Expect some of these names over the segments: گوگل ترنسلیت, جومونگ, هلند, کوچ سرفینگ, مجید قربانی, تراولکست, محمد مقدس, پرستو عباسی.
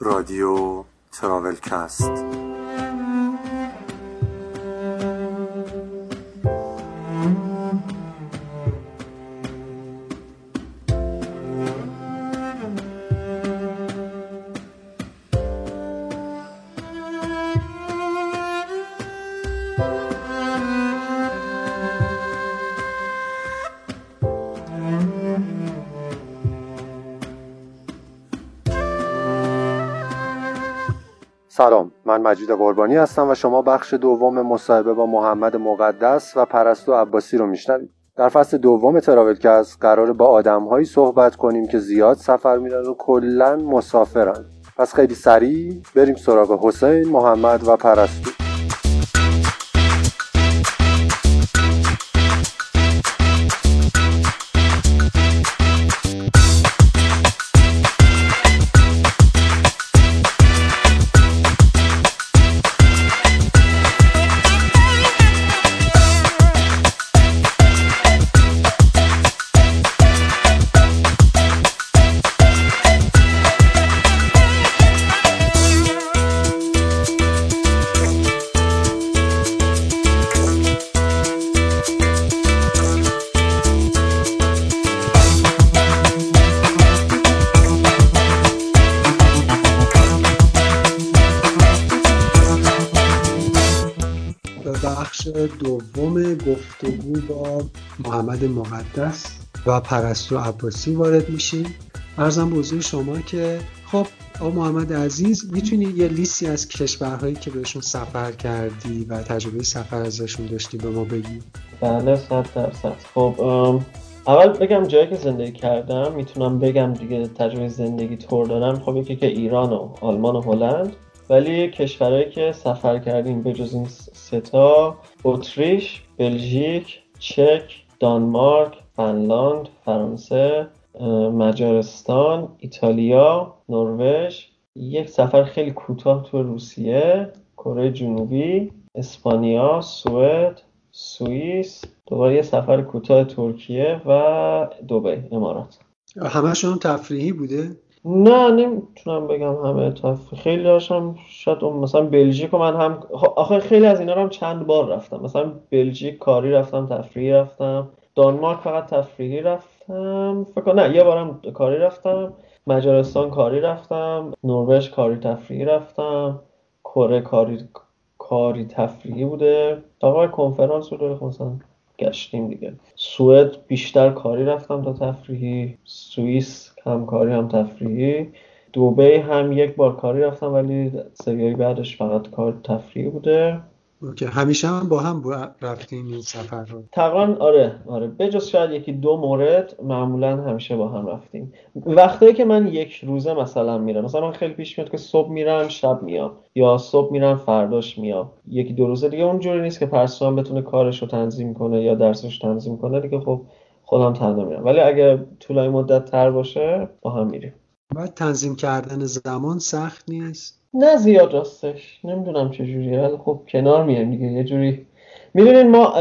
رادیو تراولکست. سلام، من مجید قربانی هستم و شما بخش دوم مصاحبه با محمد مقدس و پرستو عباسی رو میشنوید. در فصل دوم تراولکست قراره با آدم‌هایی صحبت کنیم که زیاد سفر میرن و کلاً مسافرن. پس خیلی سریع بریم سراغ حسین، محمد و پرستو. دوم گفتگو با محمد مقدس و پرستو عباسی وارد میشیم. عرضم به حضور شما که خب آقا محمد عزیز، میتونی یه لیستی از کشورهایی که بهشون سفر کردی و تجربه سفر ازشون داشتی به ما بگی؟ بله، 100%. خب اول بگم جایی که زندگی کردم، میتونم بگم دیگه تجربه زندگی تور دارم. خب یکی که ایران و آلمان و هلند، ولی کشورهایی که سفر کردیم به جز این سه تا، اتریش، بلژیک، چک، دانمارک، فنلاند، فرانسه، مجارستان، ایتالیا، نروژ، یک سفر خیلی کوتاه تو روسیه، کره جنوبی، اسپانیا، سوئد، سوئیس، دوباره یه سفر کوتاه ترکیه و دبی، امارات. همه‌شون تفریحی بوده؟ نه، نمیتونم بگم همه تفریح. خیلی داشتم، شاید مثلا بلژیک و من هم آخه خیلی از اینا رو هم چند بار رفتم. مثلا بلژیک کاری رفتم، تفریحی رفتم. دانمارک فقط تفریحی رفتم فکر کنم، نه یه بارم کاری رفتم. مجارستان کاری رفتم، نروژ کاری تفریحی رفتم، کره کاری تفریحی بوده، تا کنفرانس رو داره مثلا گشتیم دیگه. سوئد بیشتر کاری رفتم تا تفریحی، سوئیس همکاری هم تفریحی، دبی هم یک بار کاری رفتم ولی سریای بعدش فقط کار تفریحی بوده. اوکی. همیشه هم با هم رفتیم این سفر رو تقریبا؟ آره، بجز شاید یکی دو مورد معمولا همیشه با هم رفتیم. وقتی که من یک روزه مثلا میرم، مثلا من خیلی پیش میاد که صبح میرم شب میام، یا صبح میرم فرداش میام، یکی دو روزه دیگه. اونجوری نیست که پرستو هم بتونه کارش رو تنظیم کنه یا درسش تنظیم کنه دیگه. خب خودم تنها میرم، ولی اگه طولانی مدت تر باشه با هم میریم. بعد تنظیم کردن زمان سخت نیست؟ نه زیاد راستش، نمیدونم چجوریه، ولی خب کنار میریم دیگه یه جوری. میدونین ما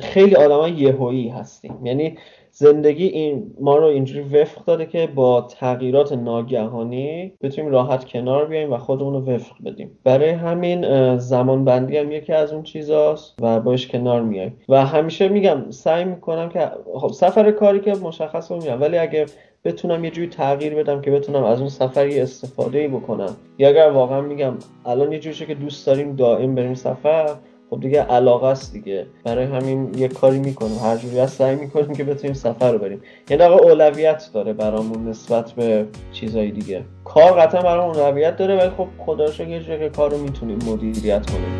خیلی آدمای یهویی هستیم، یعنی زندگی این ما رو اینجوری وفق داده که با تغییرات ناگهانی بتونیم راحت کنار بیاییم و خودمون رو وفق بدیم. برای همین زمان بندی هم یکی از اون چیزاست و باش کنار میایم. و همیشه میگم سعی میکنم که خب سفر کاری که مشخص رو میام، ولی اگه بتونم یه جوری تغییر بدم که بتونم از اون سفر یه استفاده‌ای بکنم، یا اگر واقعا میگم الان یه جوریه که دوست داریم دائم بریم سفر، خب دیگه علاقه است دیگه. برای همین یه کاری میکنم، هر جوری هست سعی میکنیم که بتونیم سفر رو بریم. یعنی اولویت داره برامون نسبت به چیزای دیگه. کار قطعا برامون اولویت داره، ولی خب خدا رو شکر یه جوری که کار رو میتونیم مدیریت کنیم.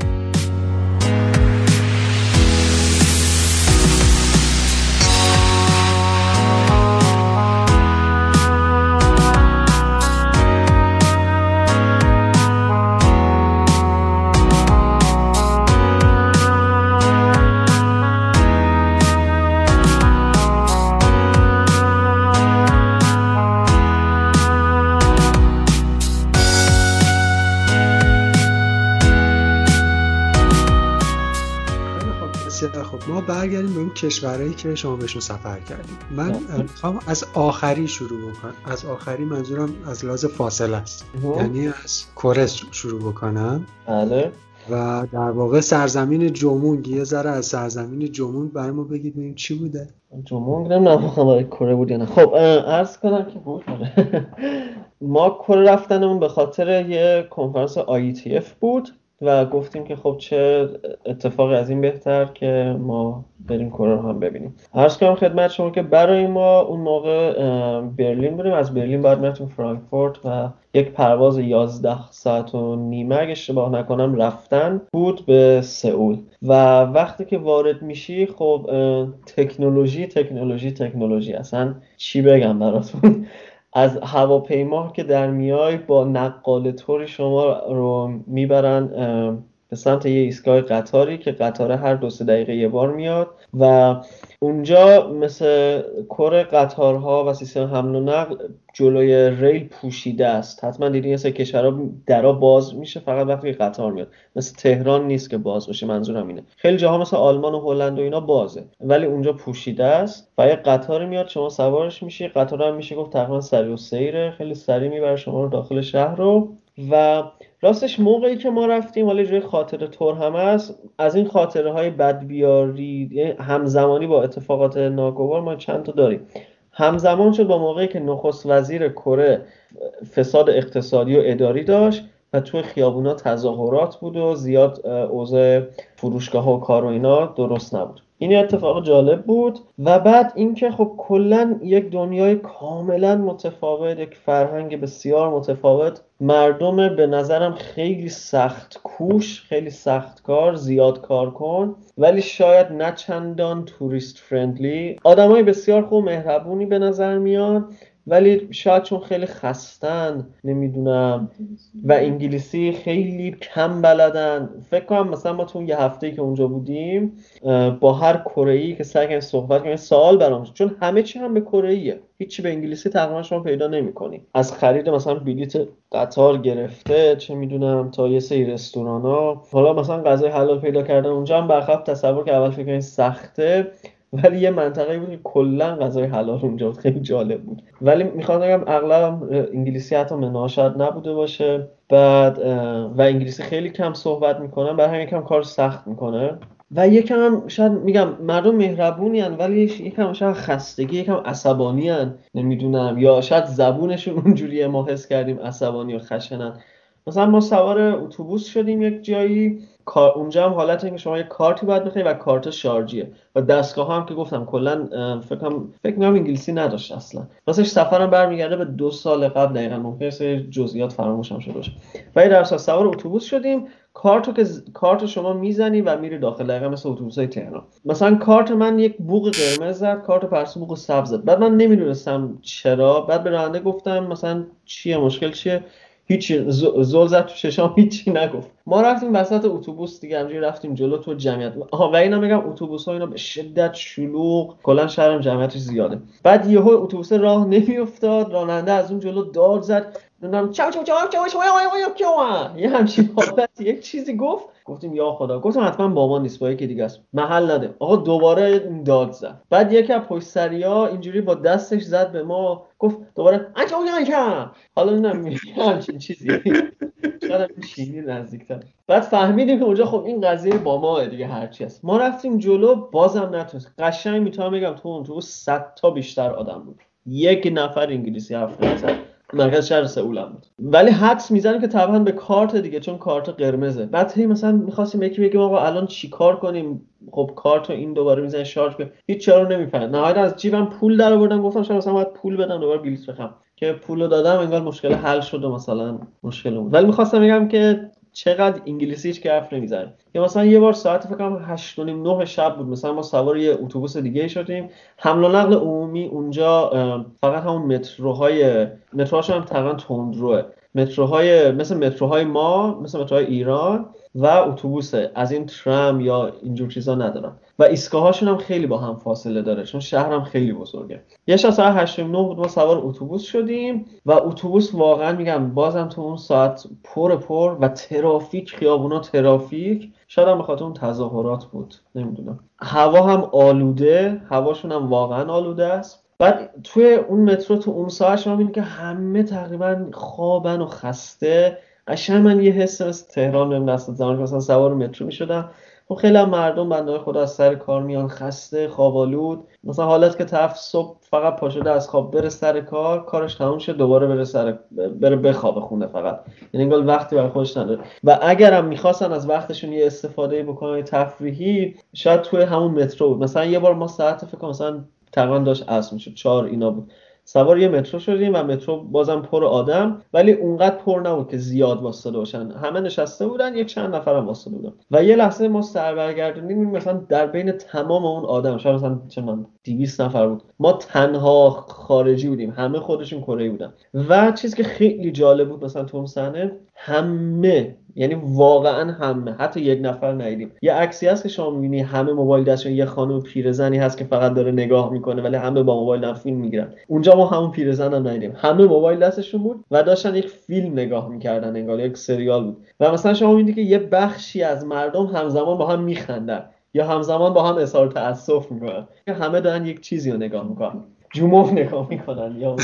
خب ما برگردیم به اون کشورهایی که شما بهشون سفر کردیم. من میخوام از آخری شروع بکنم. از آخری منظورم از لحاظ فاصله است، یعنی از کره شروع بکنم. بله. و در واقع سرزمین جومونگ، یه ذره از سرزمین جومونگ برای ما بگید ببینیم چی بوده. جومونگ نمیدونم برای کره بود یا نه. خب عرض کنم که بود. ما کره رفتنمون به خاطر یه کنفرانس IETF بود و گفتیم که خب چه اتفاقی از این بهتر که ما بریم کره رو هم ببینیم. عرض کنم خدمت شما که برای ما اون موقع برلین بودیم. از برلین باید می‌رفتیم فرانکفورت و یک پرواز 11 ساعت و نیم اگه اشتباه نکنم رفتن بود به سئول. و وقتی که وارد میشی خب تکنولوژی اصلا چی بگم براتون. از هواپیما که در میای با نقال طوری شما رو میبرن به سمت یه ایستگاه قطاری که قطاره هر 2-3 دقیقه یه بار میاد و اونجا مثل کره قطارها و سیستم حمل و نقل جلوی ریل پوشیده است. حتما دیدین یه سری کشورها درا باز میشه فقط وقتی قطار میاد. مثل تهران نیست که باز باشه، منظورم اینه. خیلی جاها مثل آلمان و هلند و اینا بازه، ولی اونجا پوشیده است و یه قطار میاد، شما سوارش میشی. قطار هم میشه گفت تقریبا سریع و سیره، خیلی سریع میبره شما رو داخل شهر رو. و راستش موقعی که ما رفتیم، حالا جای خاطره تور هم هست، از این خاطره های بدبیاری همزمانی با اتفاقات ناگوار ما چند تا داریم. همزمان شد با موقعی که نخست وزیر کره فساد اقتصادی و اداری داشت و توی خیابونا تظاهرات بود و زیاد اوضاع فروشگاه‌ها و کار و اینا درست نبود. این اتفاق جالب بود. و بعد اینکه خب کلا یک دنیای کاملا متفاوت، یک فرهنگ بسیار متفاوت، مردم به نظرم خیلی سخت کوش، خیلی سخت کار، زیاد کار کن، ولی شاید نه چندان توریست فرندلی. آدمای بسیار خوب، مهربونی به نظر میان، ولی شاید چون خیلی خستن، نمیدونم، و انگلیسی خیلی کم بلدن. فکر کنم مثلا ما تو یه هفته‌ای که اونجا بودیم با هر کره‌ای که سعی کردیم صحبت کنیم، سوال برام شد، چون همه چی هم به کره‌ایه، هیچی به انگلیسی تقریبا شما پیدا نمی‌کنی. از خرید مثلا بلیت قطار گرفته، چه میدونم، تا یه سری رستورانا، حالا مثلا غذای حلال پیدا کردن اونجا هم برخلاف تصور که اول فکر کنین سخته، ولی یه منطقه‌ای بود که کلا غذای حلال اونجا بود. خیلی جالب بود. ولی میخوام بگم اغلب انگلیسی حتی مناشد نبوده باشه. بعد و انگلیسی خیلی کم صحبت میکنن، برای همین یکم کار سخت میکنه. و یکم شاید میگم مردم مهربونی ان، ولی یکم شاید خستگی، یکم عصبانی ان، نمیدونم، یا شاید زبونشون اونجوریه، ما حس کردیم عصبانی و خشنن. مثلا ما سوار اتوبوس شدیم یک جایی، اونجا هم حالت اینکه شما یک کارتی باید بخری و کارت شارژیه و دستگاه هم که گفتم کلا فکر می‌کنم انگلیسی نداشت اصلا. واسه سفرم برمیگرده به 2 سال قبل دقیقاً، ممکنه سر جزئیات فراموشم شده باشه. ولی در اصل سوار اتوبوس شدیم، کارتو شما میزنی و میری داخل، دقیقاً مثل اتوبوس‌های تهران. مثلا کارت من یک بوق قرمز زد، کارت پرسو بوق سبز زد. بعد من نمیدونستم چرا، بعد به راننده گفتم مثلا چیه، مشکل چیه؟ هیچی، زل زد تو ششام، هیچی نگفت. ما رفتیم وسط اتوبوس دیگه، همجوری رفتیم جلو تو جمعیت. و اینا میگم اتوبوس‌ها اینا به شدت شلوغ، کلا شهرم جمعیتش زیاده. بعد یهو اتوبوس راه نمیافتاد، راننده از اون جلو داد زد، نمیدونم چاو چاو چاو چاو چاو چاو، یه همچین حالتی، یک چیزی گفت. گفتیم یا خدا، گفتم حتما بابا نیست، با یکی دیگه است. محل نده. آقا دوباره داد زد. بعد یکی از پشت سریا اینجوری با دستش زد به ما، گفت دوباره آنجا اونجا. حالا نمی‌فهمم چه چیزیه. شاید چینی نزدیک‌تر. بعد فهمیدیم که اونجا خب این قضیه با ما دیگه هر چی است. ما رفتیم جلو، بازم نتونست. قشنگ میتونم بگم تو 100 تا بیشتر آدم بود. یک نفر انگلیسی حرف نزد. مرکز شهر سئول بود، ولی حدس میزنم که طبعا به کارت دیگه، چون کارت قرمزه. بعد هی مثلا می‌خواستیم یکی بگیم آقا الان چیکار کنیم، خب کارتو این دوباره میزنه شارژ کنه، هیچ چاره نمی‌فهمه. نهایتا از جیبم پول درآوردم، گفتم شاید مثلا باید پول بدم دوباره بلیط بخرم، که پولو دادم انگار مشکل حل شد و مثلا مشکل بود. ولی می‌خواستم بگم که چقدر انگلیسی هیچ حرف نمی‌زنه. یا مثلا یه بار ساعت فکر کنم 8:30-9 شب بود، مثلا ما سوار یه اتوبوس دیگه شدیم. حمل و نقل عمومی اونجا فقط همون متروهای، متروهاش هم تقریبا تندروه متروهای مثل متروهای ایران و اتوبوس، از این ترام یا اینجور چیزا ندارن و ایستگاهاشون هم خیلی با هم فاصله داره چون شهرم خیلی بزرگه. یه شب ساعت 8:09 بود ما سوار اتوبوس شدیم و اتوبوس واقعا میگم بازم تو اون ساعت پر و ترافیک، خیابونا ترافیک، شاید هم به خاطر اون تظاهرات بود، نمیدونم. هوا هم آلوده، هواشون هم واقعا آلوده است. بعد توی اون مترو تو اون ساعت شما میبینید که همه تقریبا خوابن و خسته. قشنگ من یه حس از تهران بهم دست داد زمانی که مثلا سوار مترو میشدم. خب خیلی هم مردم بنده خدا از سر کار میان خسته، خوابالود، مثلا حالت که طرف صبح فقط پاشده از خواب بره سر کار، کارش تموم شه دوباره بره بخوابه خونه فقط، یعنی انگار وقتی برای خودش نداره. و اگرم میخواستن از وقتشون یه استفاده بکنن تفریحی، شاید توی همون مترو بود. مثلا یه بار ما ساعت فکر کنم مثلا تقریبا داشت عصر میشد 4 اینا بود، سوار یه مترو شدیم و مترو بازم پر آدم، ولی اونقدر پر نبود که زیاد واسطه باشن، همه نشسته بودن، یه چند نفرم واسطه بودن. و یه لحظه ما سر برگردونیم مثلا در بین تمام اون آدم، شاید مثلا 200 نفر بود، ما تنها خارجی بودیم، همه خودشون کره‌ای بودن. و چیزی که خیلی جالب بود مثلا تو اون صحنه، همه، یعنی واقعا همه، حتی یک نفر ندیدیم. یه عکسی هست که شما می‌بینی همه موبایل دستشون، یه خانم پیرزنی هست که فقط داره نگاه می‌کنه ولی همه با موبایل دارن فیلم می‌گیرن. اونجا ما همون پیرزن هم ندیدیم، همه موبایل دستشون بود و داشتن یک فیلم نگاه می‌کردن، انگار یک سریال بود. و مثلا شما می‌بینید که یه بخشی از مردم همزمان با هم می‌خندن یا همزمان با هم اظهار تأسف می‌کنن، همه دارن یک چیزی رو نگاه می‌کنن، جومونگ نگاه می‌کنن یا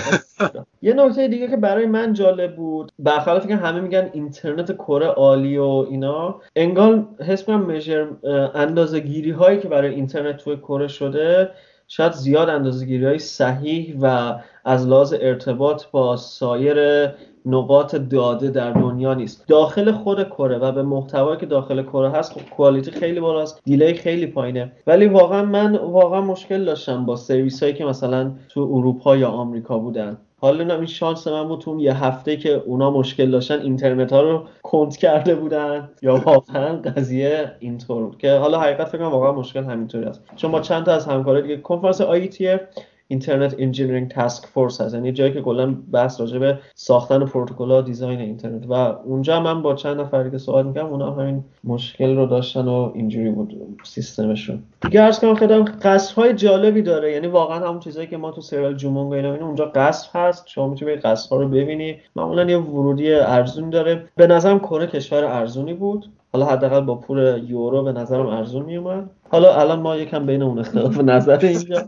یه نکته دیگه که برای من جالب بود، برخلاف اینکه همه میگن اینترنت کره عالی و اینا، انگار حس می‌کنم اندازه‌گیری‌هایی که برای اینترنت توی کره شده شاید زیاد اندازه‌گیری‌های صحیح و از لحاظ ارتباط با سایر نقاط داده در دنیا نیست. داخل خود کره و به محتوایی که داخل کره هست، خب کوالیتی خیلی بالاست، دیلی خیلی پایینه. ولی واقعا من مشکل داشتم با سرویسایی که مثلا تو اروپا یا آمریکا بودن. حالا این شانس من بود تو یه هفته که اونا مشکل داشتن اینترنت ها رو کند کرده بودن یا واقعا قضیه اینطور بود که حالا حقیقت فکر کنم واقعا مشکل همینطوری است. چون ما چند تا از همکارای دیگه کنفرانس IETF اینترنت انجینیرینگ تاسک فورس هست، یعنی جایی که کلا بحث راجع به ساختن پروتکل‌ها، دیزاین اینترنت، و اونجا من با چند نفر دیگه سوال می‌کردم، اونا همین مشکل رو داشتن و اینجوری بود سیستمشون. دیگه عرض کنم خیلی قصرهای جالبی داره، یعنی واقعا همون چیزایی که ما تو سریال جومونگ اینا می‌بینیم اونجا قصر هست، شما می‌تونید قصرها رو ببینی. معمولا یه ورودی ارزون داره، به نظرم کره کشور ارزونی بود، حالا حداقل با پول یورو به نظرم ارزون میومد. حالا الان ما یکم بین اون اختلاف نظر اینجا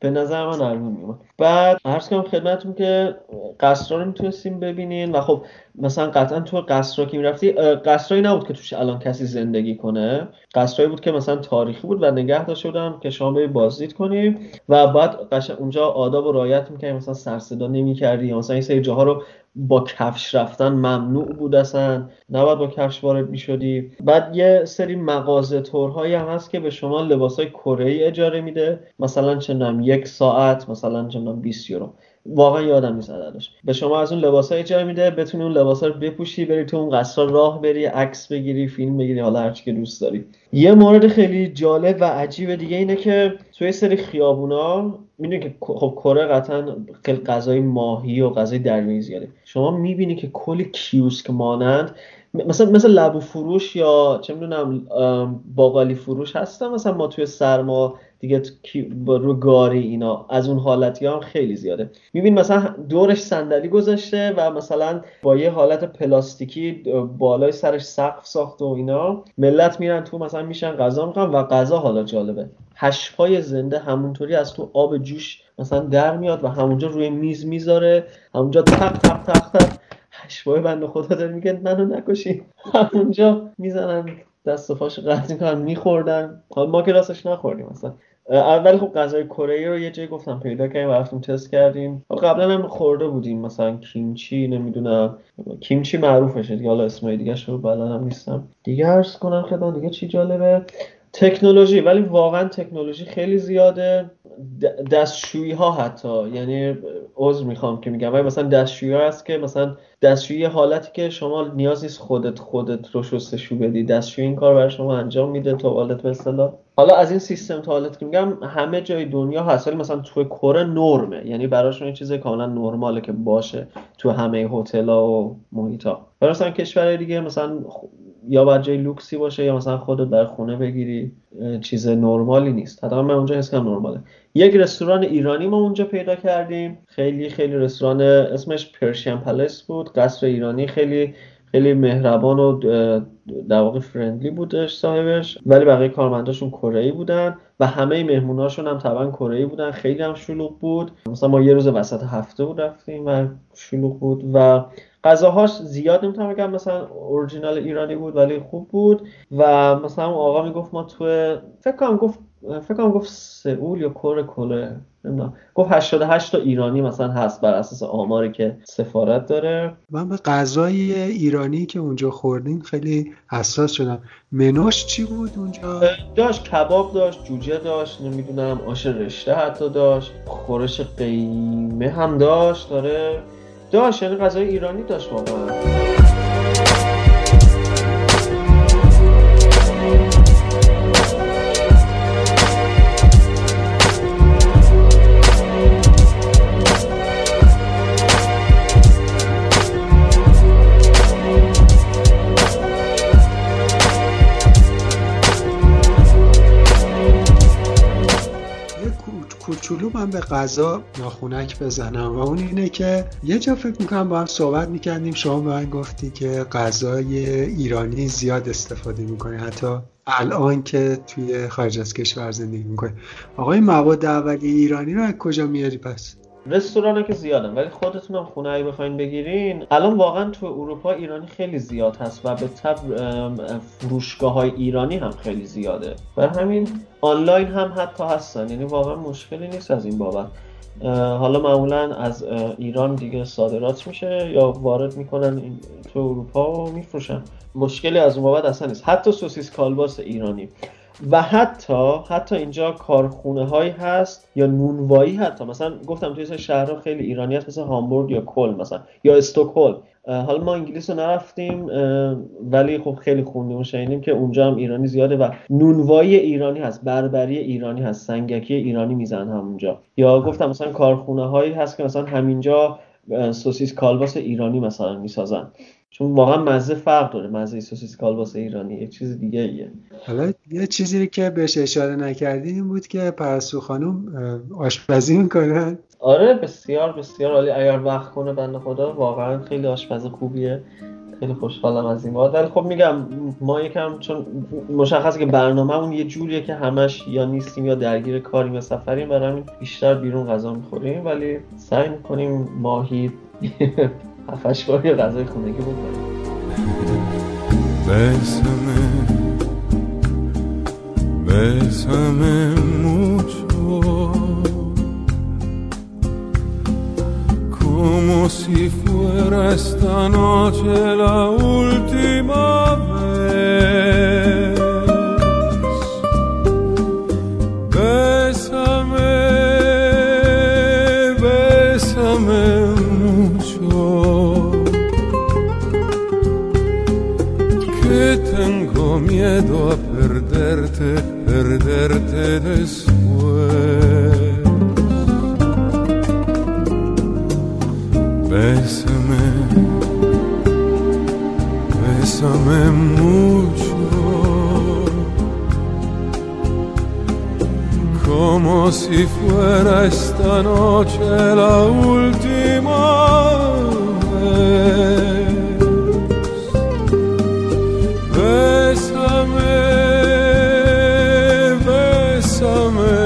به نظر من ارزون میومد. بعد عرض کنم خدمتتون که قصرها رو میتونستیم ببینین و خب مثلا قطعا تو قصرها که میرفتی، قصرهایی نبود که توش الان کسی زندگی کنه، قصرهایی بود که مثلا تاریخی بود و نگه داشته بودن که شما برید بازدید کنیم و بعد اونجا آداب و رعایت میکردیم، مثلا سر صدا نمیکردی، مثلا این سری جاها رو با کفش رفتن ممنوع بود، اصلا نباید با کفش وارد میشدی. بعد یه سری مغازه تورهایی هم هست که به شما لباسای کره‌ای اجاره میده، مثلا چندم یک ساعت، مثلا چندم 20 یورو، واقعا یادم نیست عددش، به شما از اون لباسای اجاره میده، بتونی اون لباسا رو بپوشی، بری تو اون قصر راه بری، عکس بگیری، فیلم بگیری، حالا هر چی که دوست داری. یه مورد خیلی جالب و عجیب دیگه اینه که توی سری خیابونا می‌بینی که خب کره قطعاً غذای ماهی و غذای دریایی زیاده، شما می‌بینی که کلی کیوسک مانند مثلا لبو فروش یا چه می‌دونم باقالی فروش هستن، مثلا ما توی سرما دیگه رو گاری اینا از اون حالتی‌ها هم خیلی زیاده. می‌بینی مثلا دورش صندلی گذاشته و مثلا با یه حالت پلاستیکی بالای سرش سقف ساخته و اینا، ملت میرن تو مثلا میشن غذا می‌خورن و غذا حالا جالبه هشپای زنده همونطوری از تو آب جوش مثلا در میاد و همونجا روی میز میذاره، همونجا تق تق تق تق هشپای بنده خدا داره میگه منو نکشین، همونجا میزنن دست و پاش قطع میکنن میخوردن. حالا ما که راستش نخوردیم مثلا، ولی خب غذای کره‌ای رو یه جایی گفتم پیدا کردیم و رفتیم تست کردیم. قبلا هم خورده بودیم مثلا کیمچی، نمیدونم کیمچی معروفشه دیگه، حالا اسمای دیگه شو بلدم نیستم دیگه. عرض کنم خدمتتون دیگه چی جالبه، تکنولوژی، ولی واقعا تکنولوژی خیلی زیاده. دستشویی ها حتی، یعنی عذر میخوام که میگم، ولی مثلا دستشویی ها هست که مثلا دستشویی حالتی که شما نیاز نیست خودت رو شستشو بدی، دستشویی این کار برای شما انجام میده توالت به اصطلاح. حالا از این سیستم توالت که میگم همه جای دنیا هست، ولی مثلا تو کره نرمه، یعنی براشون این چیز کاملا نرماله که باشه تو همه هتل‌ها و محیط‌ها. ولی مثلا کشور دیگه مثلا یا باید جای لوکسی باشه یا مثلا خودت در خونه بگیری، چیز نرمالی نیست. حتی من اونجا حس کنم نرماله. یک رستوران ایرانی ما اونجا پیدا کردیم، خیلی خیلی رستوران، اسمش پرشین پلس بود، قصر ایرانی، خیلی خیلی مهربان و در واقع فرندلی بودش صاحبش، ولی بقیه کارمنداشون کره‌ای بودن و همه مهموناشون هم طبعا کره‌ای بودن. خیلی هم شلوغ بود، مثلا ما یه روز وسط هفته بود رفتیم و شلوغ بود و غذاهاش زیاد نمیتونم بگم مثلا اورجینال ایرانی بود ولی خوب بود. و مثلا آقا میگفت ما تو فکر کنم گفت سئول یا کره نمیدونم، گفت 88 تا ایرانی مثلا هست بر اساس آماری که سفارت داره. من به غذای ایرانی که اونجا خوردیم خیلی حساس شدم. منوش چی بود اونجا؟ داشت کباب، داشت جوجه، داشت نمیدونم آش رشته حتی داشت، خورش قیمه هم داشت، داشت یعنی غذای ایرانی داشت واقعا. کوچولو من به قضا ناخونک بزنم و اون اینه که یه جا فکر میکنم با هم صحبت میکردیم، شما به من گفتی که غذای ایرانی زیاد استفاده میکنی حتی الان که توی خارج از کشور زندگی میکنی. آقای مواد اولیه ایرانی رو از کجا میاری پس؟ رستوران ها که زیادن، ولی خودتون هم خونه ای بخواین بگیرین الان واقعا تو اروپا ایرانی خیلی زیاد هست و به تبع فروشگاه های ایرانی هم خیلی زیاده، برای همین آنلاین هم حتی هستن، یعنی واقعا مشکلی نیست از این بابت. حالا معمولا از ایران دیگه صادرات میشه یا وارد میکنن تو اروپا و میفروشن، مشکلی از اون بابت اصلا نیست. حتی سوسیس کالباس ایرانی و حتی اینجا کارخونه هایی هست یا نونوایی، حتی مثلا گفتم توی شهرها خیلی ایرانی هست، مثل هامبورگ یا کلن مثلا یا استکهلم. حالا ما انگلیس رو نرفتیم ولی خب خیلی خوندیم و شنیدیم که اونجا هم ایرانی زیاده و نونوایی ایرانی هست، بربری ایرانی هست، سنگکی ایرانی میزن همونجا. یا گفتم مثلا کارخونه هایی هست که مثلا همینجا سوسیس کالباس ایرانی مثلا میسازن، چون واقعا مزه فرق داره، مزه سوسیس کالباس ایرانی یه چیز دیگه ایه. حالا یه چیزی که بهش اشاره نکردین این بود که پرستو خانم آشپزی میکنن. آره بسیار بسیار عالی، اگر وقت کنه بنده خدا واقعا خیلی آشپز خوبیه، خیلی خوشحالم از این بابت. ولی خب میگم ما یکم چون مشخصه که برنامه‌مون یه جوریه که همش یا نیستیم یا درگیر کاریم یا سفریم، برامین بیشتر بیرون غذا میخوریم، ولی سعی میکنیم ماهی هفت‌هشت بار یه غذای خونگی بخوریم. Bésame mucho como si fuera esta noche la última vez. Bésame, bésame mucho que tengo miedo a perderte, perderte después. Bésame, bésame mucho, como si fuera esta noche la última vez. Bésame, bésame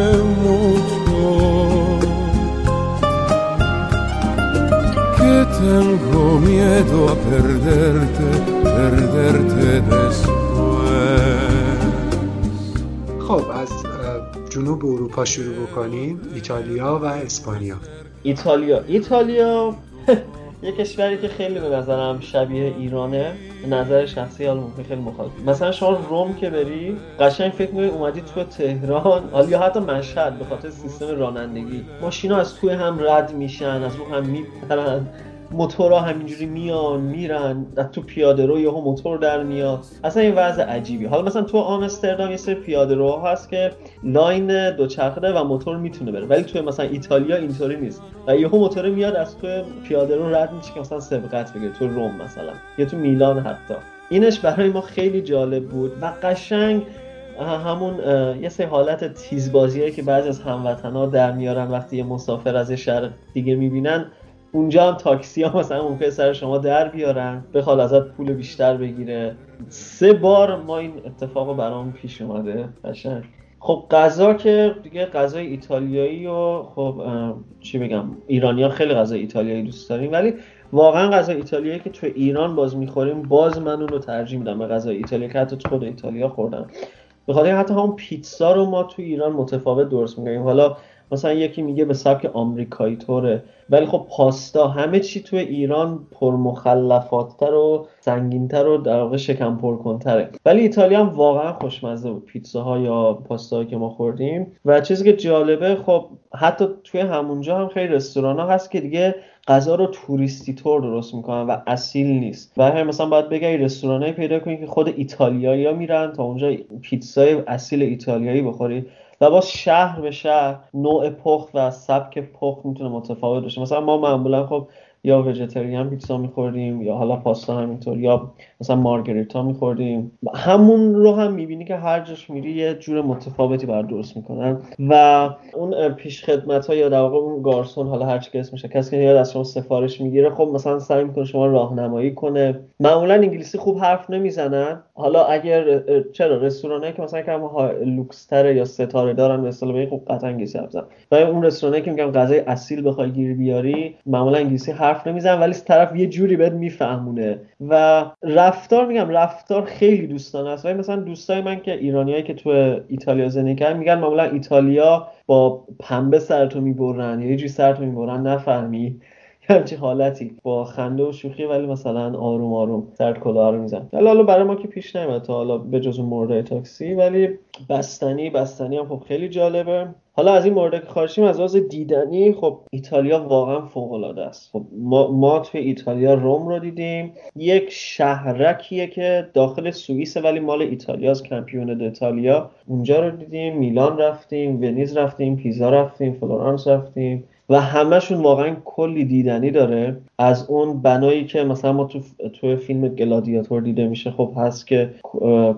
mucho, que tengo miedo a perderte, perderte después. خب از جنوب اروپا شروع بکنیم، ایتالیا و اسپانیا. ایتالیا یه کشوری که خیلی به نظرم شبیه ایرانه، به نظر شخصی حالا ممکنه خیلی مخالف، مثلا شما روم که بری قشنگ فکر می‌کنی اومدی تو تهران، حالا یا حتی مشهد، به خاطر سیستم رانندگی ماشینا از توی هم رد میشن، از رو هم میپرن، موتورها همینجوری میان میرن، تو پیاده رو یهو موتور در میاد، اصلا این وضع عجیبی. حالا مثلا تو آمستردام یه سری پیاده روها هست که لاین دوچرخه و موتور میتونه بره، ولی تو مثلا ایتالیا اینطوری نیست و یهو موتور میاد از تو پیاده رو رد میشه که مثلا سبقت بگیره، تو روم مثلا یا تو میلان حتی. اینش برای ما خیلی جالب بود و قشنگ همون یه سری حالت تیزبازیه که بعضی از هموطنا در میارن وقتی یه مسافر از یه شهر دیگه میبینن، اونجا هم تاکسی ها مثلا ممکنه سر شما در بیارن، بخواد ازت پول بیشتر بگیره. 3 بار ما این اتفاق برام پیش اومده. قشنگ. خب غذا که دیگه غذای ایتالیایی و خب چی بگم، ایرانی‌ها خیلی غذای ایتالیایی دوست داریم، ولی واقعا غذای ایتالیایی که تو ایران باز می‌خوریم، باز من اون رو ترجیح میدم به غذای ایتالیایی که حتی تو خود ایتالیا خوردم. بخاطر حتی همون پیتزا رو ما تو ایران متفاوت درست می‌کنیم. حالا مثلا یکی میگه به سبک آمریکایی طوره، ولی خب پاستا، همه چی تو ایران پرمخلفات‌تر و سنگین‌تر و در واقع شکم پرکن‌تره، ولی ایتالیا هم واقعا خوشمزه بود پیتزاها یا پاستاهایی که ما خوردیم. و چیزی که جالبه، خب حتی توی همونجا هم خیلی رستوران‌ها هست که دیگه غذا رو توریستی طور درست میکنن و اصیل نیست، و هم مثلا باید بگی رستورانایی پیدا کنی که خود ایتالیایی‌ها میرن تا اونجا پیتزای اصیل ایتالیایی بخوری. و باز شهر به شهر نوع پخت و سبک پخت میتونه متفاوت باشه. مثلا ما معمولا خب یا ویژیتریان پیتزا میخوردیم، یا حالا پاستا همینطور، یا مثلا مارگریتا میخوردیم. همون رو هم میبینی که هر جاش میری یه جور متفاوتی بر درست میکنن و اون پیش خدمت ها یا در واقع اون گارسون، حالا هر چی که اسمشه، کسی که یاد از شما سفارش میگیره، خب مثلا سعی میکنه شما راهنمایی کنه. معمولا انگلیسی خوب حرف نمیزنن، حالا اگر چرا رستورانی که مثلا کم لوکس تر یا ستاره دارن به اصطلاح خوب قطعا انگلیسی حرف زدن، و اون رستورانی که میگم غذای اصیل بخوای گیر بیاری معمولا انگلیسی حرف نمیزن، ولی طرف یه جوری بهت میفهمونه. و رفتار، میگم رفتار خیلی دوستانه است. مثلا دوستای من که ایرانیایی که تو ایتالیا زندگی کردن میگن معمولا ایتالیا با پنبه سرتو میبرن یا یه جوری سرتو میبرن نفهمی، همچه حالتی با خنده و شوخی، ولی مثلا آروم آروم سرد کلاه رو میزن. حالا برای ما که پیش نمیاد تا حالا به جز اون مورد تاکسی، ولی بستنی هم خب خیلی جالبه. حالا از این مورد که خارجیم، از لحاظ دیدنی خب ایتالیا واقعا فوق العاده است. خب ما توی ایتالیا روم رو دیدیم، یک شهرکیه که داخل سوئیس ولی مال ایتالیاست، کمپیونه دایتالیا، اونجا رو دیدیم. میلان رفتیم، ونیز رفتیم، پیزا رفتیم، فلورانس رفتیم و همه‌شون واقعا کلی دیدنی داره. از اون بنایی که مثلا ما تو فیلم گلادیاتور دیده میشه، خب هست که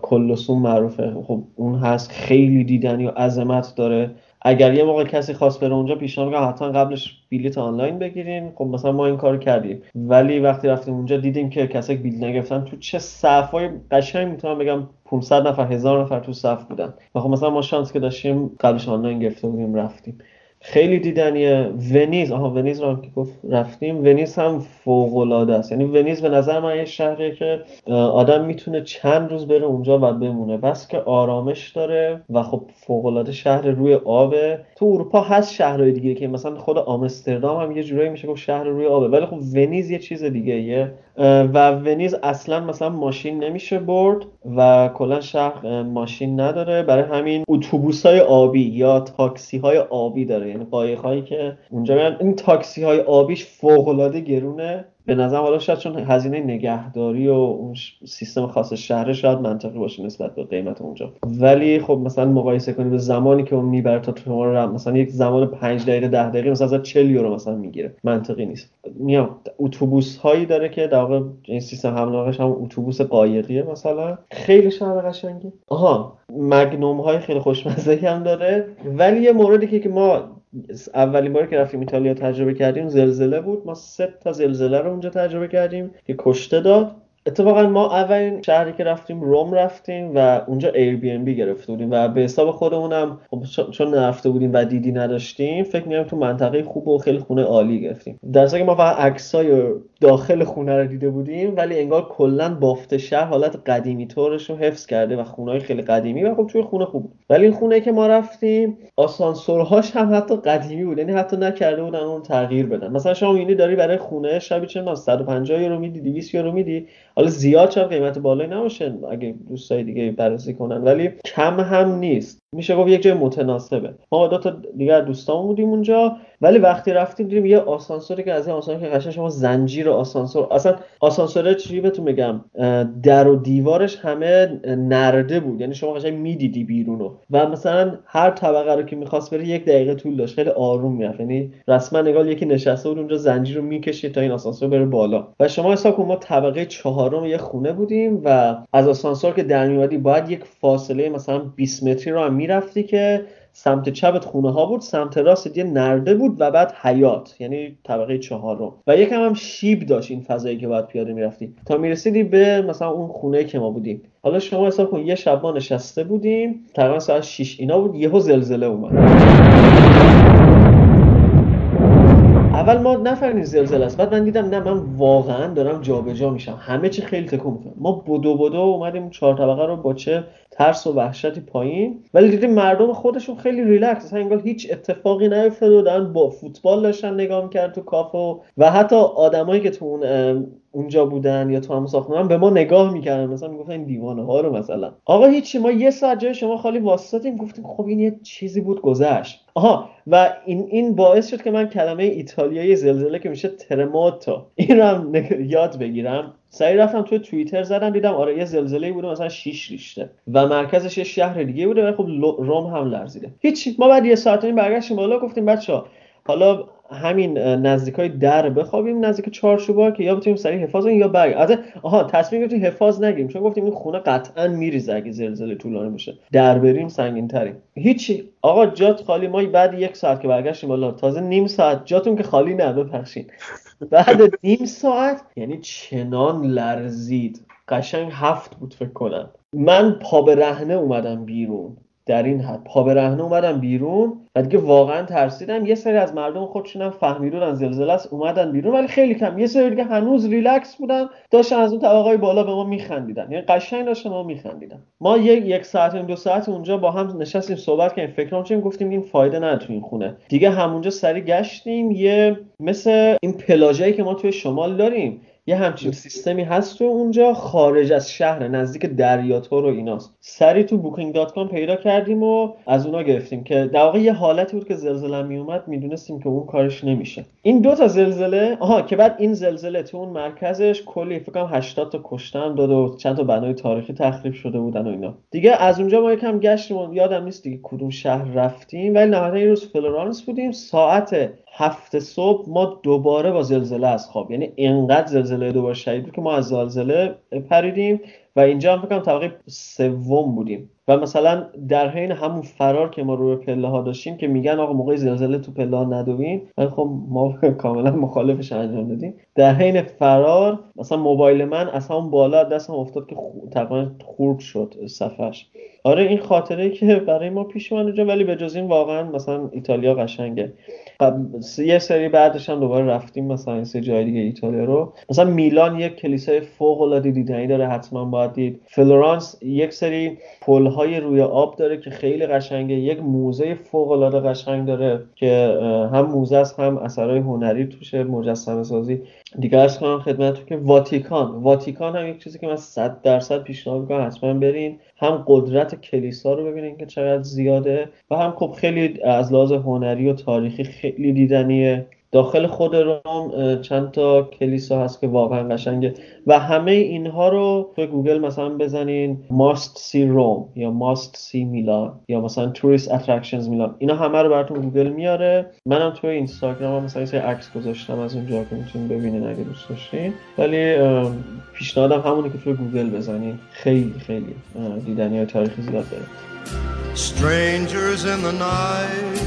کلوسوم معروفه، خب اون هست، خیلی دیدنی و عظمت داره. اگر یه موقع کسی خواست بره اونجا، پیشنهاد می‌کنم حتما قبلش بلیط آنلاین بگیرین. خب مثلا ما این کارو کردیم، ولی وقتی رفتیم اونجا دیدیم که کسایی که بلیط نگرفتن تو چه صفای قشنگ، میتونم بگم 500 نفر 1000 نفر تو صف بودن، و خب مثلا ما شانس که داشتیم قبلش آنلاین گرفته بودیم رفتیم. خیلی دیدنیه. ونیز رو هم که گفت رفتیم، ونیز هم فوق‌العاده است. یعنی ونیز به نظر من یه شهریه که آدم میتونه چند روز بره اونجا و بمونه، بس که آرامش داره و خب فوق‌العاده شهر روی آبه. تو اروپا هست شهرهای دیگه که مثلا خود آمستردام هم یه جورایی میشه گفت شهر روی آبه، ولی خب ونیز یه چیز دیگه ایه. و ونیز اصلا مثلا ماشین نمیشه برد و کلا شهر ماشین نداره، برای همین اتوبوس‌های آبی یا تاکسی‌های آبی داره، یعنی قایق‌هایی که اونجا میرن. این تاکسی‌های آبیش فوق‌العاده گرونه به نظرم، حالا شاید چون هزینه نگهداری و اون سیستم خاص شهر شاید منطقی باشه نسبت به قیمت اونجا، ولی خب مثلا مقایسه کنی به زمانی که اون میبره تا شما رو، مثلا یک زمان 5 دقیقه 10 دقیقه مثلا 40 یورو مثلا میگیره، منطقی نیست. میام اتوبوس هایی داره که در واقع این سیستم حمل‌آورش هم اتوبوس قایقیه مثلا. خیلی شهر قشنگه. مگنوم های خیلی خوشمزه‌ای هم داره. ولی یه موردی که ما اولین باری که رفتیم ایتالیا تجربه کردیم زلزله بود. ما 3 تا زلزله رو اونجا تجربه کردیم که کشته داد. اتفاقا ما اولین شهری که رفتیم روم رفتیم و اونجا ایر بی ام بی گرفته بودیم و به حساب خودمونم خب چون نرفته بودیم و دیدی نداشتیم فکر می‌کنم تو منطقه خوب و خیلی خونه عالی گرفتیم. در اصل ما فقط عکسای داخل خونه رو دیده بودیم ولی انگار کلا بافت شهر حالت قدیمی طورش رو حفظ کرده و خونه‌های خیلی قدیمی و خب توی خونه خوب بود. ولی این خونه که ما رفتیم آسانسورهاش هم حتی قدیمی بود، یعنی حتی نکرده بودن اون تغییر بدن. مثلا شما می‌بینی داری برای خونه شبیه چند 150 یورو میدی 200 یورو میدی، حالا زیاد چون قیمت بالایی نباشه اگه دوستای دیگه بررسی کنن، ولی کم هم نیست، میشه گفت یک جای متناسبه. ما دو تا دیگه دوستامون بودیم اونجا، ولی وقتی رفتیم دیدیم یه آسانسوری که از این آسانسور که قشنگ شما زنجیر آسانسور، اصلا آسانسوره چی بهتون بگم، در و دیوارش همه نرده بود، یعنی شما قشنگ میدیدی بیرونو و مثلا هر طبقه رو که می‌خواست بری 1 دقیقه طول داشت، خیلی آروم می‌رفت، یعنی رسما انگار یکی نشسته بود اونجا زنجیر رو می‌کشید تا این آسانسور بره بالا. و شما حساب کن ما طبقه 4 یه خونه بودیم و از آسانسور که در میومدی باید یک فاصله مثلا 20 متری رو میرفتی که سمت چپت خونه ها بود، سمت راست یه نرده بود و بعد حیاط، یعنی طبقه 4 و یکم هم شیب داشت این فضایی که باید پیاده میرفتی تا میرسیدی به مثلا اون خونه که ما بودیم. حالا شما حساب کن یه شب ما نشسته بودیم تقریبا ساعت 6 اینا بود، یهو زلزله اومد. اول ما نفهمیدیم زلزله است، بعد من دیدم نه من واقعا دارم جابجا میشم، همه چی خیلی تکون میخوره. ما بدو اومدیم 4 طبقه رو با چه ترس و وحشتی پایین، ولی دیدیم مردم خودشون خیلی ریلکس، اصلا انگار هیچ اتفاقی نیفتاده و دارن با فوتبال داشتن نگاه می‌کردن تو کافه و حتی آدمایی که تو اونجا بودن یا تو هم ساختمون به ما نگاه میکردن، مثلا میگفتن این دیوانه ها رو مثلا. آقا هیچی، ما یه ساعت جای شما خالی واسطیم، گفتیم خب این یه چیزی بود گذشت. آها و این باعث شد که من کلمه ایتالیایی زلزله که میشه ترموتو این رو یاد بگیرم. سعی رفتم تو توییتر زدم، دیدم آره یه زلزله‌ای بوده مثلا 6 ریشته و مرکزش یه شهر دیگه بوده ولی خب روم هم لرزیده. هیچی، ما بعد یه ساعت این برگشتیم بالا، گفتیم بچه‌ها حالا همین نزدیکای در بخوابیم، نزدیک چارچوبا که یا بتونیم سریع حفاظ کنیم یا برگ. البته آها تصمیم گرفتیم حفاظ نگیریم چون گفتیم این خونه قطعاً میریزه اگه زلزله طولانی بشه، در بریم سنگین‌ترین. هیچی آقا جات خالی. ما بعد 1 ساعت که برگشتیم بالا، تازه نیم ساعت جاتون که خالی نه بپخشین، بعد نیم ساعت یعنی چنان لرزید قشنگ 7 بود فکر کنم، من پا به رهنه اومدم بیرون در این حد، و دیگه واقعا ترسیدم. یه سری از مردم خودشون هم فهمیدن زلزله است اومدن بیرون، ولی خیلی کم. یه سری دیگه هنوز ریلکس بودن، داشتن از اون طبقه‌های بالا به ما میخندیدن، یعنی قشنگ داشتن ما میخندیدن. ما 1 ساعت و 2 ساعت اونجا با هم نشستیم صحبت کردیم، فکرام چیم، گفتیم این فایده نداره تو این خونه دیگه. همونجا سری گشتیم یه مثل این پلاژایی که ما توی شمال داریم، یه همچین سیستمی هست تو اونجا خارج از شهر نزدیک دریاتور و ایناست. سری تو booking.com پیدا کردیم و از اونا گرفتیم که در واقع یه حالتی بود که زلزله می اومد میدونستیم که اون کارش نمیشه. این 2 تا زلزله که بعد این زلزله تو اون مرکزش کلی فکر کنم 80 تا کشتم داد و چند تا بنای تاریخی تخریب شده بودن و اینا. دیگه از اونجا ما یکم گشتیم و یادم نیست دیگه کدوم شهر رفتیم، ولی نهایتاً یه روز فلورانس بودیم. ساعت 7 صبح ما دوباره با زلزله از خواب، یعنی اینقدر زلزله دوباره شدید بود که ما از زلزله پریدیم و اینجا هم فکر کنم طبقه 3 بودیم و مثلا در حین همون فرار که ما رو به پله ها داشتیم که میگن آقا موقع زلزله تو پله ها ندوین، ولی خب ما کاملا مخالفش انجام دادیم. در حین فرار مثلا موبایل من از همون بالا دستم افتاد که تقریبا خورد شد صفحش. آره این خاطره که برای ما پیش اومد اونجا، ولی به جز این واقعا مثلا ایتالیا قشنگه. یه سری بعدش هم دوباره رفتیم مثلا این سری جای دیگه ایتالیا رو، مثلا میلان یک کلیسای فوق العاده دیدنی داره، حتما باید دید. فلورانس یک سری پل‌های روی آب داره که خیلی قشنگه، یک موزه فوق العاده قشنگ داره که هم موزه است هم اثرای هنری توشه، مجسمه سازی دیگه. عرض کنم خدمتتون که واتیکان هم یک چیزی که من 100% پیشنهاد می‌کنم حتما برین، هم قدرت کلیسا رو ببینین که چقدر زیاده و هم خب خیلی از لحاظ هنری و تاریخی خیلی دیدنیه. داخل خود روم چند تا کلیسا هست که واقعا قشنگه و همه اینها رو تو گوگل مثلا بزنین must see Rome یا must see میلان یا مثلا tourist attractions میلان، اینا همه رو براتون گوگل میاره. منم تو اینستاگرام هم مثلا یه سری عکس گذاشتم از اونجا که میتونین ببینین اگه دوست داشتین، ولی پیشنهادم همونه که تو گوگل بزنین، خیلی خیلی دیدنی و تاریخی زیاد داره. Strangers in the night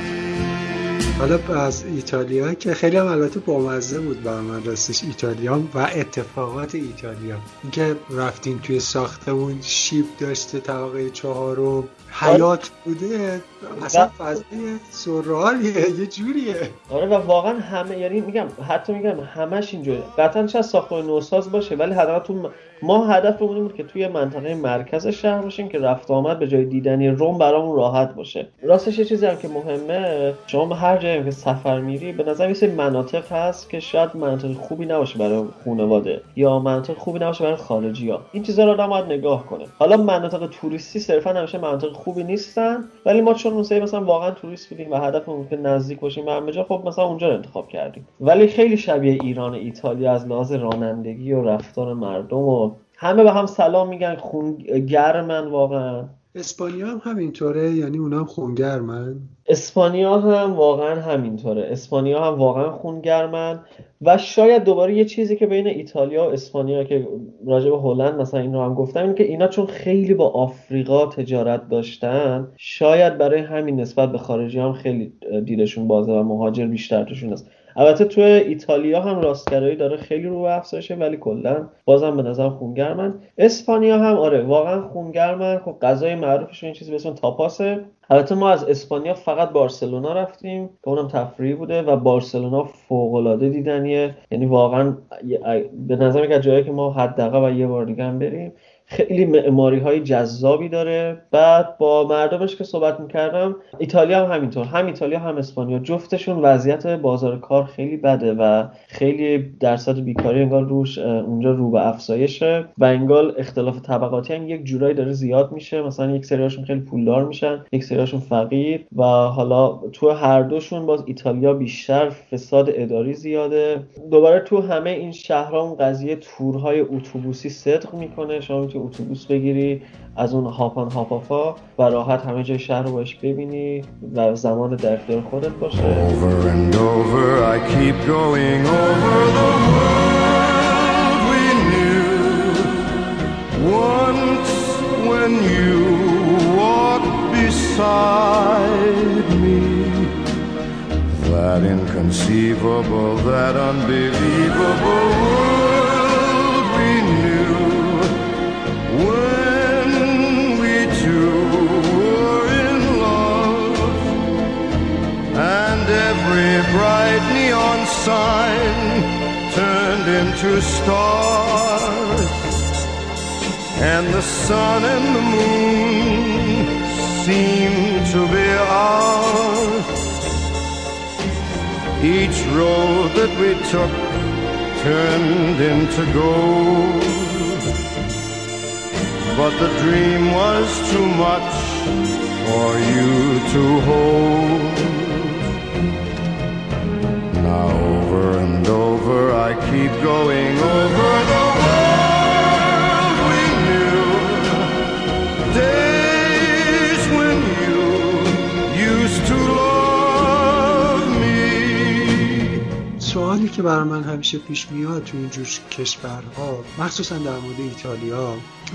حالا از ایتالیا که خیلی هم البته بامزه بود برای من راستش ایتالیا و اتفاقات ایتالیا. اینکه رفتیم توی ساختمون، شیب داشته طبقه 4، حیات بوده، اصلا فضای سورئالیه، یه جوریه. آره و واقعا همه، یعنی میگم همش اینجوریه. قطعاً شاید ساختمان نوساز باشه ولی هدفتون ما هدفمون بود که توی منطقه مرکز شهر باشیم که رفت آمد به جای دیدنی روم برامون راحت باشه. راستش یه چیزی هم که مهمه، شما هر جایی که سفر میری به نظر میسه مناطق هست که شاید مناطق خوبی نباشه برای خانواده یا مناطق خوبی نباشه برای خارجی‌ها. این چیزا رو آدم باید نگاه کنه. حالا مناطق توریستی صرفاً همیشه مناطق خوبی نیستن ولی ما چون اونسایی مثلا واقعا توریست بودیم و هدفمون بود نزدیک باشیم به همه جا، خب مثلا اونجا رو انتخاب کردیم. ولی خیلی شبیه ایران و ایتالیا از لحاظ رانندگی و رفتار مردم و همه به هم سلام میگن، خون گرمن واقعا. اسپانیا هم همینطوره، یعنی اونا هم خونگرمن. اسپانیا هم واقعا همینطوره، اسپانیا هم واقعا خونگرمن. و شاید دوباره یه چیزی که بین ایتالیا و اسپانیا که راجع به هلند مثلا این رو هم گفتم، این که اینا چون خیلی با آفریقا تجارت داشتن، شاید برای همین نسبت به خارجی هم خیلی دیدشون بازه و مهاجر بیشتر توشون است. البته تو ایتالیا هم راستگرایی داره، خیلی رو افزایشه ولی کلا بازم به نظر خونگرمن. اسپانیا هم آره واقعا خونگرمن. خب غذای معروفشون این چیزی به اسم تاپاسه. البته ما از اسپانیا فقط بارسلونا رفتیم که اونم تفریحی بوده و بارسلونا فوق‌العاده دیدنیه، یعنی واقعا به نظر میاد جایی که ما حداقل یه بار دیگه هم بریم. خیلی معماری‌های جذابی داره. بعد با مردمش که صحبت می‌کردم، ایتالیا هم همینطور، هم ایتالیا هم اسپانیا جفتشون وضعیت بازار کار خیلی بده و خیلی درصد بیکاری انگار روش اونجا رو به افزایشه و انگار اختلاف طبقاتی هم یک جورایی داره زیاد میشه. مثلا یک سریاشون خیلی پولدار میشن، یک سریاشون فقیر و حالا تو هر دوشون باز ایتالیا بیشتر فساد اداری زیاده. دوباره تو همه این شهرها اون قضیه تورهای اتوبوسی صدق میکنه، شما اتوبوس بگیری از اون هاپان هاپافا و راحت همه جای شهر رو باش ببینی و زمان در اختیار خودت باشه. Over and over I keep going over the world we knew once when you walked beside me, that inconceivable, that unbelievable world we knew when we two were in love, and every bright neon sign turned into stars, and the sun and the moon seemed to be ours. Each road that we took turned into gold, but the dream was too much for you to hold. Now over and over I keep going over the world we knew, days when you used to love me. سوالی که برای من همیشه پیش میاد تو این جور کشورها، مخصوصا در مورد ایتالیا،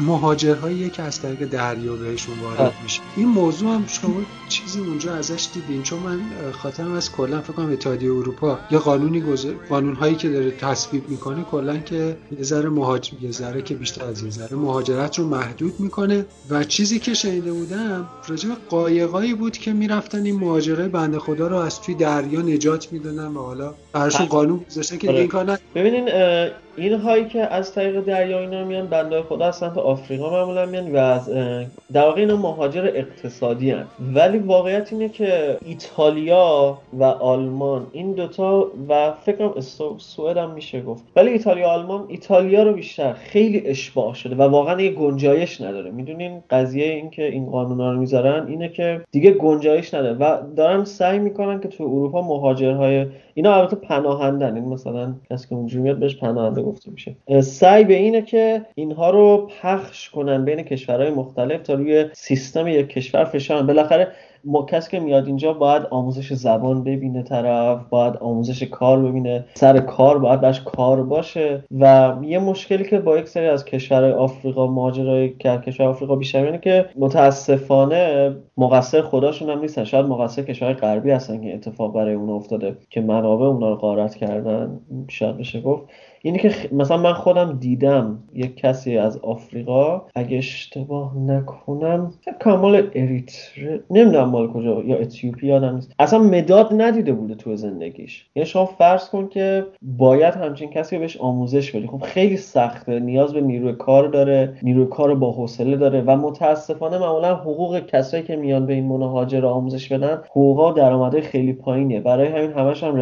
مهاجرهایی که از طریق دریا بهشون وارد میشه، این موضوع هم شما چیزی اونجا ازش دیدین؟ چون من خاطرم از کلا فکر کنم ایتالیا اروپا یا قانونهایی که داره تصویب میکنه کلا که یه ذره که بیشتر از یه ذره مهاجرت رو محدود میکنه. و چیزی که شنیده بودم راجع به قایقایی بود که میرفتن این مهاجرای بنده خدا رو از توی دریا نجات میدادن و حالا براشون قانون گذاشتن که این کار نکنن. ببینین این هایی که از طریق دریا اینا میان بنده خدا از سمت آفریقا معمولا میان و از در واقع اینا مهاجر اقتصادی هستن. ولی واقعیت اینه که ایتالیا و آلمان، این دوتا و فکر کنم سوئد هم میشه گفت، ولی ایتالیا آلمان، ایتالیا رو بیشتر خیلی اشباع شده و واقعا یه گنجایش نداره. میدونین قضیه این که این قانونا رو میذارن اینه که دیگه گنجایش نداره و دارن سعی میکنن که تو اروپا مهاجرهای اینا، البته پناهندن، این مثلا کسی که اونجوری میاد بهش پناهنده گفته میشه، سعی به اینه که اینها رو پخش کنن بین کشورهای مختلف تا روی سیستم یک کشور فشارن. بالاخره کسی که میاد اینجا باید آموزش زبان ببینه، طرف باید آموزش کار ببینه، سر کار باید برش کار باشه. و یه مشکلی که با یک سری از کشورهای آفریقا، ماجرای کشور آفریقا بیشتر اینه که متاسفانه مقصر خودشون هم نیستن، شاید مقصر کشورهای غربی هستن که اتفاق برای اون افتاده که منابع اونا رو غارت کردن. شاید بشه گفت اینی که مثلا من خودم دیدم یک کسی از آفریقا، اگه اشتباه نکنم کامل اریتره، نمیدونم مال کجا، یا اتیوپی یادم نیست، اصلا مداد ندیده بوده تو زندگیش. یعنی شما فرض کن که باید همچین کسی بهش آموزش بدی، خب خیلی سخته، نیاز به نیروی کار داره، نیروی کار با حوصله داره و متاسفانه معمولا حقوق کسایی که میان به این مهاجر آموزش بدن، حقوقا درآمدهای خیلی پایینه، برای همین همش هم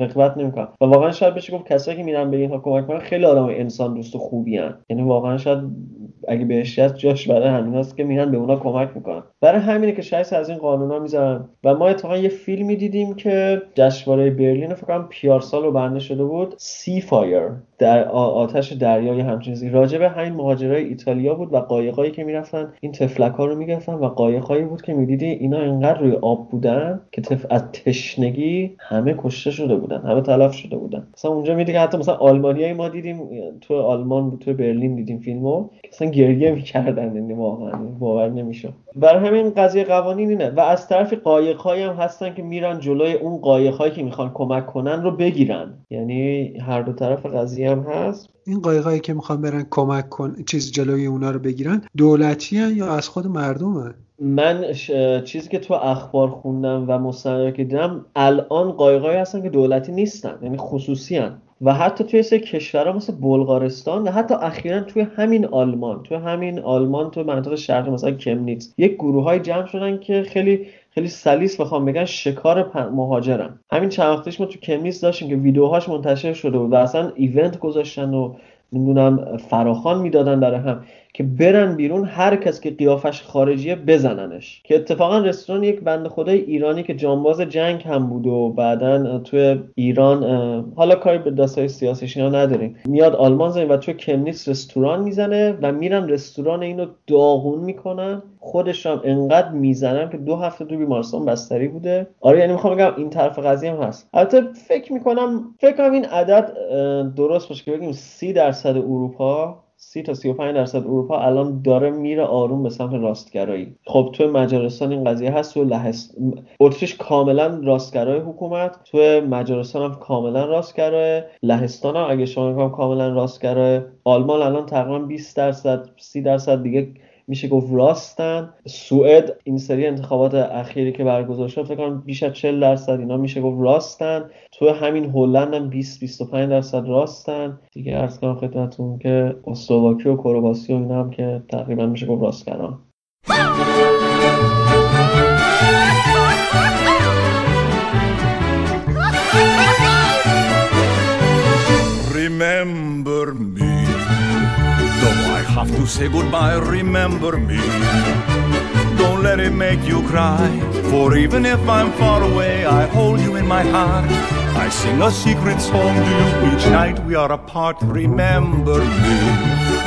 رقابت نمیکنه. و واقعا شاید بشه گفت کسایی که میرن به این واقعا خیلی آدم انسان دوست و خوبی ان، یعنی واقعا شاید اگه بهش دست جاش برای همیناست که میان به اونا کمک میکنن. برای همینه که شایسته از این قانونا میذارن. و ما اتفاقا یه فیلمی دیدیم که جشنواره برلین فکر کنم پیارسال رو برنده شده بود، سی فایر، در آتش دریایی، همچین چیزی راجع به همین مهاجرای ایتالیا بود و قایقایی که میرفتن این تفلکا رو میگرفتن و قایقایی بود که میدیدی اینا اینقدر روی آب بودن که از تشنگی همه کشته شده بودن، همه تلف شده بودن. مثلا اونجا میگه که حتی مثلا آلمانیای ما دیدیم تو آلمان بود، تو برلین دیدیم فیلمو که مثلا گریه می‌کردن، یعنی واقعا باور نمیشه. برای همین قضیه قوانین اینه و از طرف قایقایی هم هستن که میرن جلوی اون قایقایی که میخوان کمک کنن رو بگیرن، یعنی هر دو طرف قضیه هم هست. این قایقایی که میخوان برن کمک کن چیز جلوی اونا رو بگیرن، دولتیان یا از خود مردمه؟ من چیزی که تو اخبار خوندم و مستندی که دیدم، الان قایقایی هستن که دولتی نیستن، یعنی خصوصی هستن. و حتی توی سه کشورها مثل بلغارستان و حتی اخیراً توی همین آلمان، تو منطقه شرقی مثلا کمنیتز، یک گروه‌های جمع شدن که خیلی سلیس بخوام بگن شکار مهاجرن. همین چند وقت پیش ما تو کمنیتز داشتیم که ویدیوهاش منتشر شده بود و اصلا ایونت گذاشتن و نمیدونم فراخوان میدادن برای هم که برن بیرون، هر کس که قیافش خارجیه بزننش. که اتفاقا رستوران یک بنده خدای ایرانی که جانباز جنگ هم بود و بعدن توی ایران، حالا کاری به داستای سیاسیش اینا نداریم، میاد آلمان زمین و توی کمنیتز رستوران میزنه و میرن رستوران اینو داغون میکنن، خودش هم انقدر میزنن که 2 هفته تو بیمارستان بستری بوده. آره، یعنی میخوام بگم این طرف قضیه هم هست. البته فکر میکنم این عدد درست باشه که بگیم 30% اروپا، 30-35% اروپا الان داره میره آروم به سمت راستگرایی. خب تو مجارستان این قضیه هست و اتریش کاملا راستگرای حکومت، تو مجارستان هم کاملا راستگرای، لهستان هم اگه شما بگم کاملا راستگرای، آلمان الان تقریبا 20%-30% دیگه میشه گفت راستن. سوئد این سری انتخابات اخیری که برگزار شد فکر کنم بیش از 40% اینا میشه گفت راستن. تو همین هلند هم 20-25% راستن دیگه. عرض کنم خدمتتون که اسلواکی و کرواسی و اینا هم که تقریبا میشه گفت راستگران. Remember me have to say goodbye, remember me. Don't let it make you cry, for even if I'm far away, I hold you in my heart. I sing a secret song to you each night we are apart. Remember me,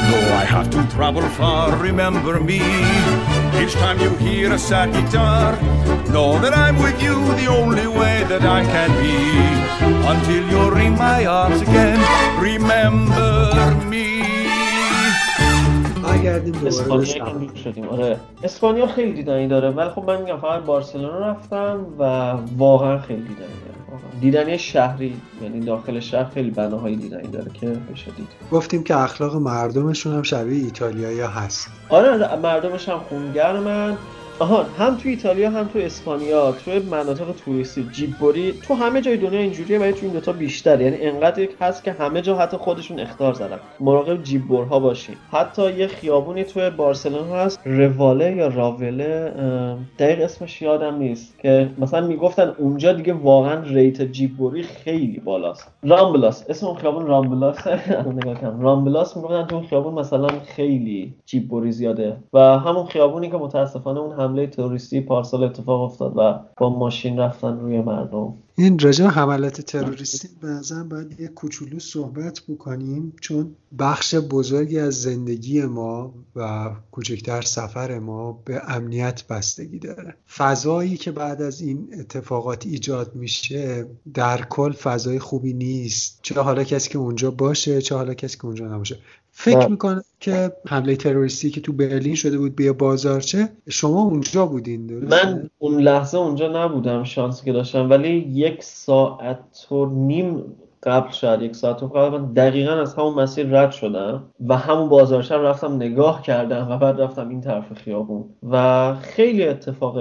though I have to travel far. Remember me, each time you hear a sad guitar. Know that I'm with you the only way that I can be Until you're in my arms again Remember me اسپانیا هم شدیم. آره اسپانیا خیلی دیدنی داره، ولی خب من میگم فقط بارسلونا رفتم و واقعا خیلی دیدنی داره. دیدنی شهری، یعنی داخل شهر خیلی بناهای دیدنی داره که بشه دید. گفتیم که اخلاق مردمشون هم شبیه ایتالیایی هست. آره مردمش هم خونگرمن. آها هم تو ایتالیا هم تو اسپانیا تو مناطق توریستی جیبوری تو همه جای دنیا اینجوریه، ولی تو این دوتا بیشتر، یعنی انقدر هست که همه جا حتی خودشون اخطار زدن. مراقب جیبورها باشین. حتی یه خیابونی تو بارسلون هست رواله یا راوله، دقیق اسمش یادم نیست، که مثلا میگفتن اونجا دیگه واقعا ریت جیبوری خیلی بالاست. رامبلاس اسم اون خیابون رامبلاسه. نگاه کن رامبلاس میگفتن تو خیابون مثلا خیلی جیبوری زیاده و همون خیابونی که متاسفانه اون حمله تروریستی پارسال اتفاق افتاد و با ماشین رفتن روی مردم. این راجع به حملات تروریستی بعضا باید یه کوچولو صحبت بکنیم، چون بخش بزرگی از زندگی ما و کوچکتر سفر ما به امنیت بستگی داره. فضایی که بعد از این اتفاقات ایجاد میشه در کل فضای خوبی نیست، چه حالا کسی که اونجا باشه چه حالا کسی که اونجا نباشه. فکر میکنم که حمله تروریستی که تو برلین شده بود به بازارچه، شما اونجا بودین درسته؟ من اون لحظه اونجا نبودم، شانسی که داشتم، ولی 1.5 ساعت قبل شاید 1 ساعت قبل من دقیقاً از همون مسیر رد شدم و همون بازارچه رفتم نگاه کردم و بعد رفتم این طرف خیابون و خیلی اتفاق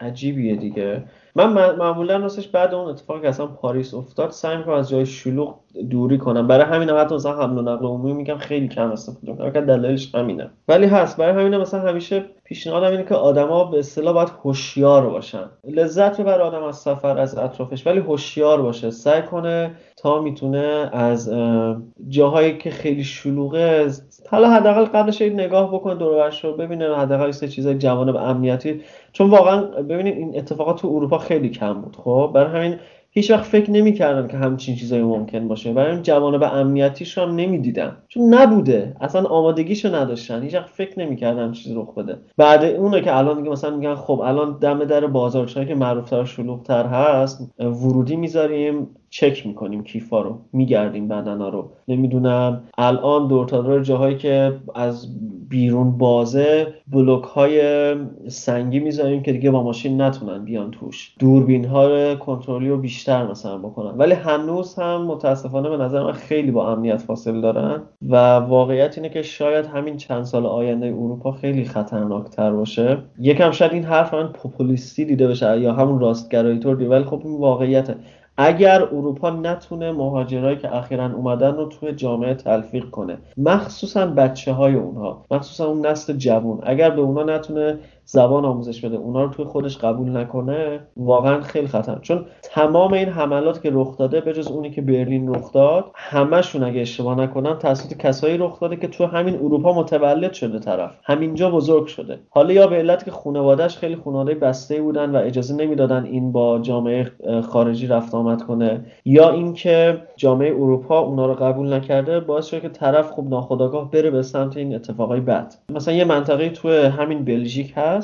عجیبیه دیگه. من معمولا راستش بعد اون اتفاقی که اصلا پاریس افتاد سعی می‌کنم از جای شلوغ دوری کنم، برای همین حتی مثلا حمل و نقل عمومی میگم خیلی کم استفاده می‌کنم که دلایلش همینه، ولی هست. برای همین مثلا همیشه پیشنهادم اینه که آدما به اصطلاح باید هوشیار باشن. لذت ببر آدم از سفر از اطرافش، ولی هوشیار باشه، سعی کنه تا میتونه از جاهایی که خیلی شلوغه حالا حداقل قبلش یه نگاه بکنه دور و برش رو ببینه، حداقل سه چیزای جوانب امنیتی، چون واقعا ببینید این اتفاقات تو اروپا خیلی کم بود. خب برای همین هیچ وقت فکر نمی‌کردن که همچین چیزایی ممکن باشه، برای این جوانب امنیتیش هم نمی‌دیدن چون نبوده، اصلا آمادگیشو نداشتن، هیچ وقت فکر نمی‌کردن چیزی رخ بده. بعد اونه که الان دیگه مثلا میگن خب الان دم در بازارچه‌ای که معروف‌تر و شلوغ‌تر هست ورودی می‌ذاریم، چک میکنیم کیفا رو، میگردیم بدنا رو، نمیدونم الان دور تا دور جاهایی که از بیرون بازه بلوک های سنگی میذاریم که دیگه با ماشین نتونن بیان توش، دوربین ها کنترلی رو بیشتر مثلا بکنن، ولی هنوز هم متاسفانه به نظر من خیلی با امنیت فاصله دارن و واقعیت اینه که شاید همین چند سال آینده اروپا خیلی خطرناکتر باشه. یکم شاید این حرف من پوپولیستی دیده بشه یا همون راستگرایی طور دیده، ولی خب این واقعیته. اگر اروپا نتونه مهاجرایی که اخیراً اومدن رو توی جامعه تلفیق کنه، مخصوصاً بچه‌های اونها، مخصوصاً اون نسل جوان، اگر به اونها نتونه زبان آموزش بده، اونا رو توی خودش قبول نکنه، واقعاً خیلی خطرناک. چون تمام این حملات که رخ داده بجز اونی که برلین رخ داد، همشون اگه اشتباه نکنم توسط کسایی رخ داده که تو همین اروپا متولد شده، طرف همینجا بزرگ شده. حالا یا به علت که خانواده‌اش خیلی خانواده بسته بودن و اجازه نمیدادن این با جامعه خارجی رفت آمد کنه، یا اینکه جامعه اروپا اونا رو قبول نکرده، باعث شده که طرف خوب ناخودآگاه بره به سمت این اتفاقای بد. مثلا یه منطقه تو همین بلژیک است،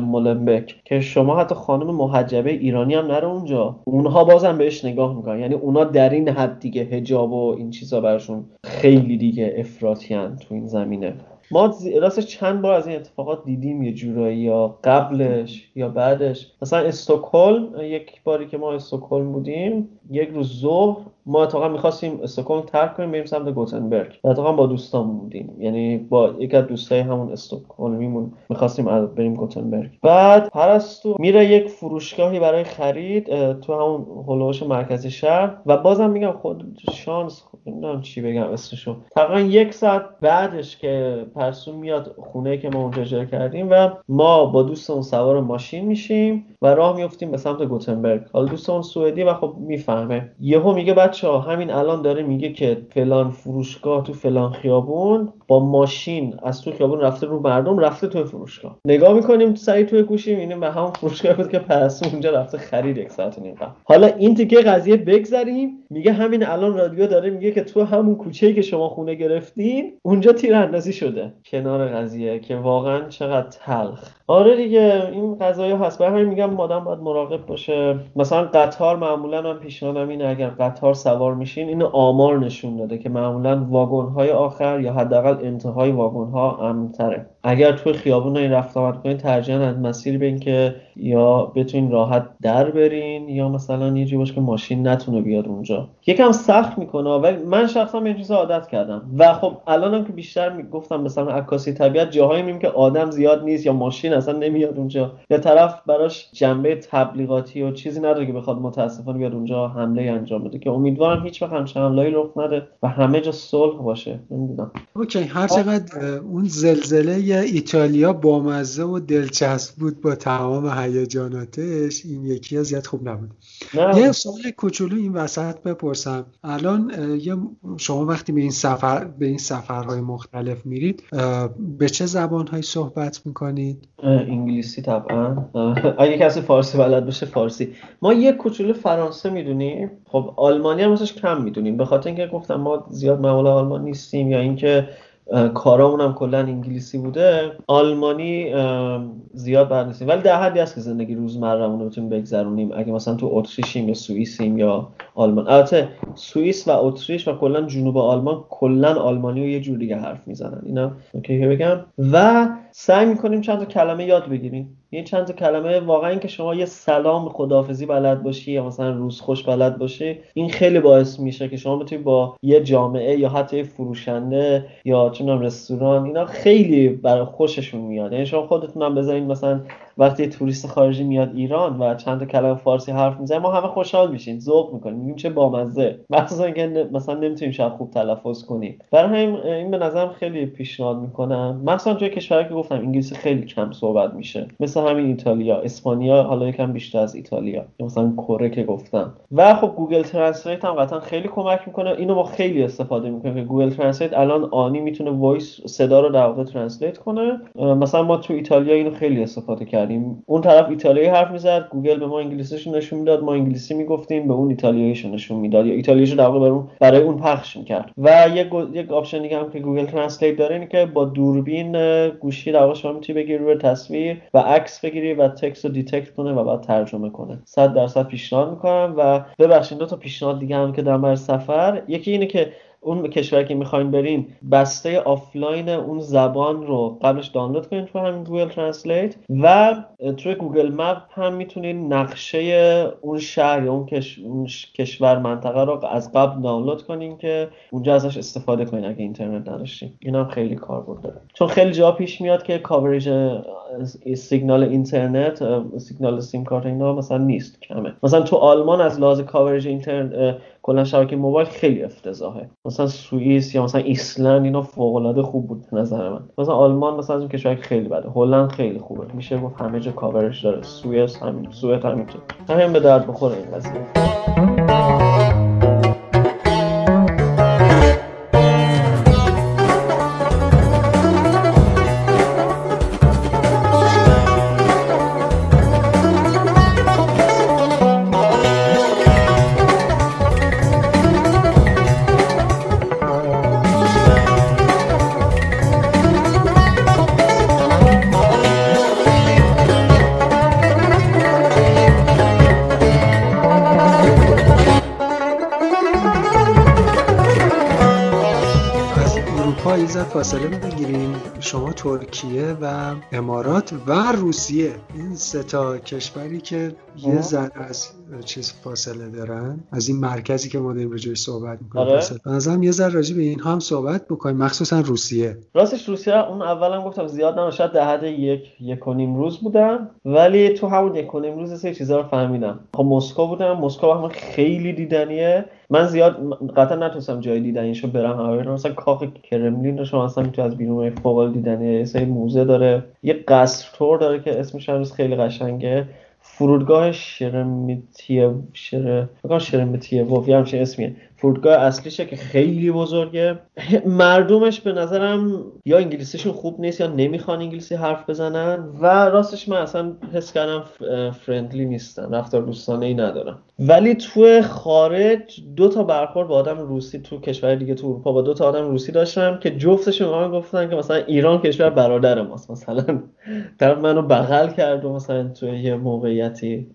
مولنبک، که شما حتی خانم محجبه ایرانی هم نره اونجا، اونها بازم بهش نگاه میکنن، یعنی اونها در این حد دیگه حجاب و این چیزا براشون خیلی دیگه افراطیان تو این زمینه. ما راستش چند بار از این اتفاقات دیدیم، یه جورایی یا قبلش یا بعدش. مثلا استکهلم، یک باری که ما استکهلم بودیم، یک روز ظهر ما اتفاقا می‌خواستیم استکهلم ترک کنیم بریم سمت گوتنبرگ. اتفاقا با دوستامون بودیم، یعنی با یک از دوستای همون استکهلمیمون می‌خواستیم بریم گوتنبرگ. بعد پرستو میره یک فروشگاهی برای خرید تو همون هولوش مرکز شهر و بازم میگم خود شانس، نمی‌دونم چی بگم اسمشو. تقریبا 1 ساعت بعدش که پرسو میاد خونه که ما اونجا اجاره کردیم و ما با دوستمون سوار ماشین میشیم و راه میافتیم به سمت گوتنبرگ. حالا دوستمون سوئدی و خب میفهمه، یهو میگه بچه‌ها همین الان داره میگه که فلان فروشگاه تو فلان خیابون، با ماشین از تو خیابون رفته رو مردم، رفته تو فروشگاه. نگاه میکنیم سعی توی گوشیم اینه به همون فروشگاه بود که پرسو اونجا رفته خرید 1 ساعت و نیم. حالا این تیکه قضیه بگذریم، میگه همین الان رادیو داره میگه که تو همون کوچه‌ای که شما خونه گرفتین اونجا تیراندازی شده کنار قضیه، که واقعا چقدر تلخ. آره دیگه این قضایا هست. برای همین میگم هم آدم باید مراقب باشه. مثلا قطار معمولا، من پیشنهادم اینه اگر قطار سوار میشین، این آمار نشون داده که معمولا واگن‌های آخر یا حداقل انتهای واگن‌ها امن‌تره. اگر توی خیابون این رفت آمد کنین، ترجیحاً از مسیر بین که یا بتونین راحت در برین یا مثلا یه جوری باشه که ماشین نتونه بیاد اونجا. یکم سخت میکنه، ولی من شخصا به این چیزا عادت کردم و خب الانم که بیشتر میگفتم مثلا عکاسی طبیعت جاهایی میبینیم که آدم زیاد نیست یا ماشین اصلا نمیاد اونجا یا طرف براش جنبه تبلیغاتی و چیزی نداره که بخواد متاسفانه بیاد اونجا حمله انجام بده، که امیدوارم هیچ وقت همچین حمله‌ای رخ نده و همه جا صلح باشه. نمیدونم اوکی، هر چقدر اون زلزله ایتالیا بامزه و دلچسب بود با تمام هیجاناتش، این یکی زیاد خوب نبود. یه سوال کوچولو این وسط بپرسم. الان شما وقتی به این سفرهای مختلف میرید، به چه زبان‌هایی صحبت میکنید؟ انگلیسی طبعا. اگه کسی فارسی بلد باشه فارسی. ما یه کوچولو فرانسه میدونیم. خب آلمانی هم ازش کم میدونیم، به خاطر اینکه گفتم ما زیاد معمولا آلمان نیستیم یا اینکه کارامون هم کلا انگلیسی بوده. آلمانی زیاد بلد نیستیم، ولی در حدی است که زندگی روزمرهمون رو بتونیم بگذرونیم. اگه مثلا تو اتریشیم یا سوئیسیم یا آلمان، البته سوئیس و اتریش و کلا جنوب آلمان کلا آلمانی رو یه جور دیگه حرف میزنن، اینا اوکی بگم. و سعی میکنیم چند تا کلمه یاد بگیریم، یه چند تا کلمه. واقعا این که شما یه سلام خداحافظی بلد باشی یا مثلا روز خوش بلد باشی، این خیلی باعث میشه که شما بتونید با یه جامعه یا حتی یه فروشنده یا چونم رستوران، اینا خیلی برای خوششون میاد. یعنی شما خودتون هم بذارید مثلا وقتی توریست خارجی میاد ایران و چند تا کلمه فارسی حرف میزنه، ما همه خوشحال میشیم، ذوق میکنیم، میگیم چه بامزه، مخصوصا اینکه مثلا نمیتونیم شب خوب تلفظ کنیم. برای همین این به نظرم خیلی پیشنهاد میکنم، مثلا توی کشوری که گفتم انگلیسی خیلی کم صحبت میشه، مثلا همین ایتالیا، اسپانیا، حالا یکم بیشتر از ایتالیا، مثلا کره که گفتم. و خب گوگل ترنسلیت هم قطعا خیلی کمک میکنه، اینو ما خیلی استفاده میکنیم که گوگل ترنسلیت الان آنی میتونه وایس صدا رو در واقع ترنسلیت کنه. مثلا ما تو ایتالیا اینو خیلی استفاده کردیم، اون طرف ایتالیایی حرف میزد، گوگل به ما انگلیسیش نشون میداد، ما انگلیسی میگفتیم، به اون ایتالیاییش نشون میداد یا ایتالیاییشو در واقع برای اون پخش میکرد. و یک آپشن دیگه هم که گوگل ترنسلیت داره اینه که با دوربین گوشی در واقع شما میتونی بگیری روی تصویر و عکس بگیری و تکست رو دیتکت کنه و بعد ترجمه کنه. 100% پیشنهاد میکنم. و ببخشید دو تا پیشنهاد دیگه هم که در مورد سفر، یکی اینه که اون کشوری که میخواین برین بسته آفلاین اون زبان رو قبلش دانلود کنین تو همین گوگل ترنسلیت، و توی گوگل مپ هم میتونین نقشه اون شهر یا اون کشور منطقه رو از قبل دانلود کنین که اونجا ازش استفاده کنین اگه اینترنت نداشتین. این هم خیلی کاربرد داره، چون خیلی جا پیش میاد که کاورج سیگنال اینترنت، سیگنال سیم کارت اینا مثلا نیست، کمه. مثلا تو آلمان از لحاظ کاورج اینترنت کلا شبکه موبایل خیلی افتضاحه. مثلا سوئیس یا مثلا ایسلند اینا فوق العاده خوب بود به نظر من. مثلا آلمان مثلا اون کشور خیلی بده، هلند خیلی خوبه، میشه گفت همه جا کاورش داره. سوئیس همین، سوئد همینطور. همین به درد بخوره این قضیه. فاصله بگیریم، شما ترکیه و امارات و روسیه، این سه تا کشوری که یه ذره از چیز فاصله دارن، از این مرکزی که ما داریم راجعش صحبت می‌کنیم. مثلا یه ذره راجع به اینها هم صحبت بکنیم، مخصوصا روسیه. راستش روسیه اون اولام گفتم زیاد نبود، شاید در حد یک و نیم روز بودم، ولی تو همون یک و نیم روز سه چیزا رو فهمیدم. خب مسکو بودم، مسکو هم خیلی دیدنیه. من زیاد قطعا نتونستم جای دیدنیشو برم، همین مثلا کاخ کرملین رو شما اصلا میتونی از بیرون فوق العاده دیدنیه. یه سری موزه داره، یه قصر تور داره که اسمش هم خیلی قشنگه. فرودگاه شرمتیوف، شرمتیوف همچین اسمیه، فرودگاه اصلیشه که خیلی بزرگه. مردمش به نظرم یا انگلیسیشون خوب نیست یا نمیخوان انگلیسی حرف بزنن و راستش من اصلا حس کردم فرندلی نیستن، رفتار دوستانه‌ای ندارن. ولی تو خارج دو تا برخورد با آدم روسی تو کشور دیگه تو اروپا با دو تا آدم روسی داشتم که جفتشون به من گفتن که مثلا ایران کشور برادر ماست، مثلا طرف منو بغل کرد مثلا تو یه موقعیتی،